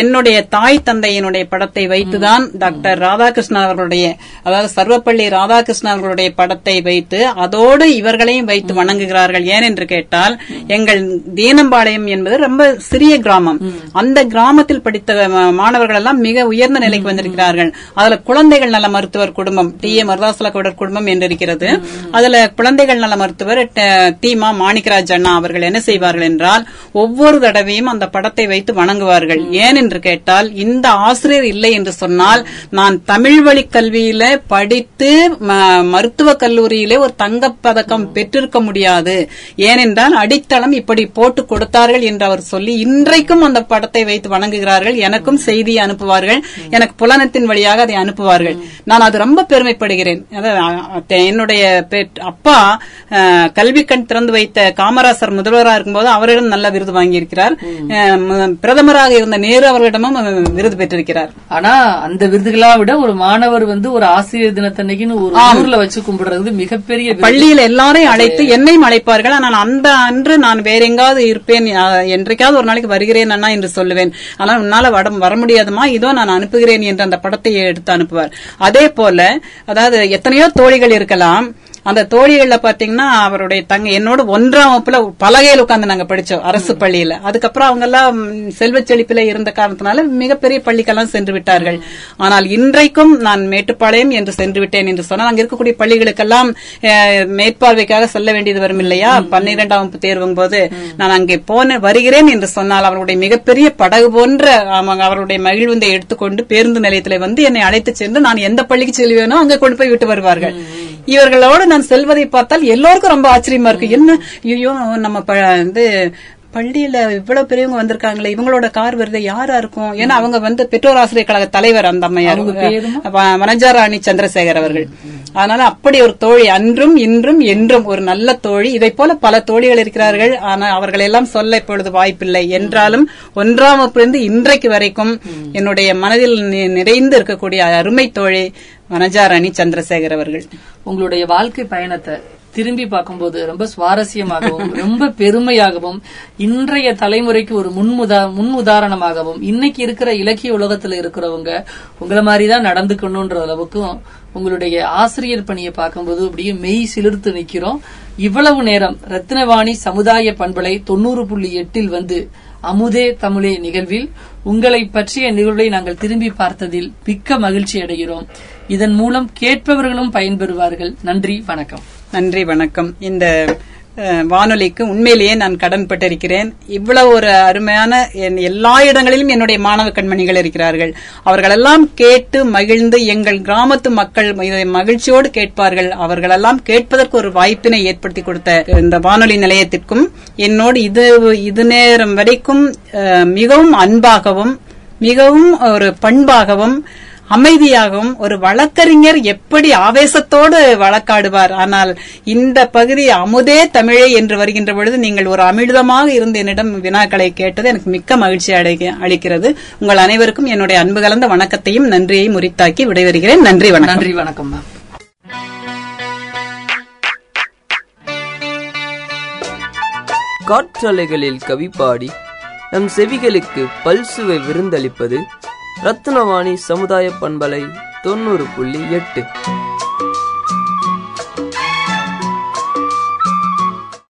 என்னுடைய தாய் தந்தையினுடைய படத்தை வைத்துதான் டாக்டர் ராதாகிருஷ்ணன் அவர்களுடைய, அதாவது சர்வப்பள்ளி ராதாகிருஷ்ணன் அவர்களுடைய படத்தை வைத்து அதோடு இவர்களையும் வைத்து வணங்குகிறார்கள். ஏன் என்று கேட்டால், எங்கள் தேனம்பாளையம் என்பது ரொம்ப சிறிய கிராமம். அந்த கிராமத்தில் படித்த மாணவர்கள் எல்லாம் மிக உயர்ந்த நிலைக்கு வந்திருக்கிறார்கள். அதுல குழந்தைகள் நல மருத்துவர் குடும்பம், டி.ஏ. மருதாசல குடும்பம் என்றிருக்கிறது. அதுல குழந்தைகள் நல மருத்துவர் தீமா மாணிக்கராஜ் அண்ணா அவர்கள் என்ன செய்வார்கள் என்றால், ஒவ்வொரு தடவையும் அந்த படத்தை வைத்து வணங்குவார்கள். ஏன் என்று கேட்டால், இந்த ஆசிரியர் இல்லை என்று சொன்னால் நான் தமிழ் வழி கல்வியில படித்து மருத்துவக் கல்லூரியிலே ஒரு தங்கப்பதக்கம் பெற்றிருக்க முடியாது, ஏனென்றால் அடித்தளம் இப்படி போட்டு கொடுத்தார்கள் என்று அவர் சொல்லி இன்றைக்கும் அந்த படத்தை வைத்து வணங்குகிறார்கள். எனக்கும் செய்தியை அனுப்புவார்கள், எனக்கு புலனத்தின் வழியாக அதை அனுப்புவார்கள். நான் அது ரொம்ப பெருமைப்படுகிறேன். என்னுடைய அப்பா கல்வி கண் திறந்து வைத்த காமராசர் முதல்வராக இருக்கும்போது அவரிடம் நல்ல விருது வாங்கியிருக்கிறார். பிரதமராக இருந்த நேரு அவர்களிடமும் விருது பெற்றிருக்கிறார். ஆனா அந்த விருதுகளா விட ஒரு மாணவர் வந்து ஒரு ஆசிரியர் தினத்தன்னைக்குன்னு ஒரு ஊர்ல வச்சு கும்பிடுறது மிகப்பெரிய. பள்ளியில எல்லாரையும் அழைத்து என்னையும் அழைப்பார்கள். ஆனால் அந்த அன்று நான் வேற எங்காவது இருப்பேன், என்றைக்காவது ஒரு நாளைக்கு வருகிறேன் அண்ணா என்று சொல்லுவேன். ஆனால் உன்னால வர முடியாதுமா, இதோ நான் அனுப்புகிறேன் என்று அந்த படத்தை எடுத்து அனுப்புவார். அதே போல, அதாவது எத்தனையோ தோழிகள் இருக்கலாம். அந்த தோழிகள்ல பாத்தீங்கன்னா அவருடைய தங்க என்னோட 1ஆம் வகுப்புல பலகையில் உட்கார்ந்து நாங்க படிச்சோம் அரசு பள்ளியில. அதுக்கப்புறம் அவங்க எல்லாம் செல்வ செழிப்பில இருந்த காரணத்தினால மிகப்பெரிய பள்ளிக்கெல்லாம் சென்று விட்டார்கள். ஆனால் இன்றைக்கும் நான் மேட்டுப்பாளையம் என்று சென்று விட்டேன் என்று சொன்னால் அங்க இருக்கக்கூடிய பள்ளிகளுக்கெல்லாம் மேற்பார்வைக்காக செல்ல வேண்டியது வரும் இல்லையா. 12ஆம் வகுப்பு தேர்வும் போது நான் அங்கே வருகிறேன் என்று சொன்னால் அவருடைய மிகப்பெரிய படகு போன்ற அவருடைய மகிழ்வுந்தை எடுத்துக்கொண்டு பேருந்து நிலையத்தில வந்து என்னை அழைத்து சென்று நான் எந்த பள்ளிக்கு செல்வேனோ அங்க கொண்டு போய் விட்டு வருவார்கள். இவர்களோடு நான் செல்வதை பார்த்தால் எல்லோருக்கும் ரொம்ப ஆச்சரியமா இருக்கு. என்ன ஐயோ, நம்ம வந்து பள்ளியில இவ்வளவு பெரியவங்க வந்திருக்காங்களே, இவங்களோட கார் வருது யாரா இருக்கும்? ஏன்னா அவங்க வந்து பெற்றோர் ஆசிரியர் கழக தலைவர் அந்த அம்மையார் வனஜாராணி சந்திரசேகர் அவர்கள். அதனால அப்படி ஒரு தோழி, அன்றும் இன்றும் என்றும் ஒரு நல்ல தோழி. இதை போல பல தோழிகள் இருக்கிறார்கள். ஆனா அவர்கள் எல்லாம் சொல்ல இப்பொழுது வாய்ப்பில்லை என்றாலும் 1ஆம் வகுப்பிலிருந்து இன்றைக்கு வரைக்கும் என்னுடைய மனதில் நிறைந்து இருக்கக்கூடிய அருமை தோழி வனஜாராணி சந்திரசேகர் அவர்கள். உங்களுடைய வாழ்க்கை பயணத்தை திரும்பி பார்க்கும்போது ரொம்ப சுவாரஸ்யமாகவும் ரொம்ப பெருமையாகவும் இன்றைய தலைமுறைக்கு ஒரு முன் உதாரணமாகவும் இன்னைக்கு இருக்கிற இலக்கிய உலகத்துல இருக்கிறவங்க உங்களை மாதிரிதான் நடந்துக்கணும்ன்ற அளவுக்கும் உங்களுடைய ஆசிரியர் பணியை பார்க்கும்போது அப்படியே மெய் சிலிர்த்து நிக்கிறோம். இவ்வளவு நேரம் ரத்னவாணி சமுதாய பண்பலை 90.8 வந்து அமுதே தமிழே நிகழ்வில் உங்களை பற்றிய நிகழ்வை நாங்கள் திரும்பி பார்த்ததில் மிக்க மகிழ்ச்சி அடைகிறோம். இதன் மூலம் கேட்பவர்களும் பயன்பெறுவார்கள். நன்றி வணக்கம். நன்றி வணக்கம். இந்த வானொலிக்கு உண்மையிலேயே நான் கடன்பட்டிருக்கிறேன். இவ்வளவு ஒரு அருமையான எல்லா இடங்களிலும் என்னுடைய மாணவ கண்மணிகள் இருக்கிறார்கள். அவர்களெல்லாம் கேட்டு மகிழ்ந்து எங்கள் கிராமத்து மக்கள் இதை மகிழ்ச்சியோடு கேட்பார்கள். அவர்களெல்லாம் கேட்பதற்கு ஒரு வாய்ப்பினை ஏற்படுத்தி கொடுத்த இந்த வானொலி நிலையத்திற்கும் என்னோடு இது நேரம் வரைக்கும் மிகவும் அன்பாகவும் மிகவும் ஒரு பண்பாகவும் அமைதியாகவும் ஒரு வழக்கறிஞர் எப்படி ஆவேசத்தோடு வழக்காடுவார், ஆனால் இந்த பகுதி அமுதே தமிழே என்று வருகின்ற பொழுது நீங்கள் ஒரு அமிர்தமாக இருந்து என்னிடம் வினாக்களை கேட்டது எனக்கு மிக்க மகிழ்ச்சி அளிக்கிறது. உங்கள் அனைவருக்கும் என்னுடைய அன்பு கலந்த வணக்கத்தையும் நன்றியையும் உரித்தாக்கி விடைபெறுகிறேன். நன்றி வணக்கம். நன்றி வணக்கம். காற்றலைகளில் கவிப்பாடி நம் செவிகளுக்கு பல்சுவை விருந்தளிப்பது ரத்னவாணி சமுதாய பண்பலை 90.8.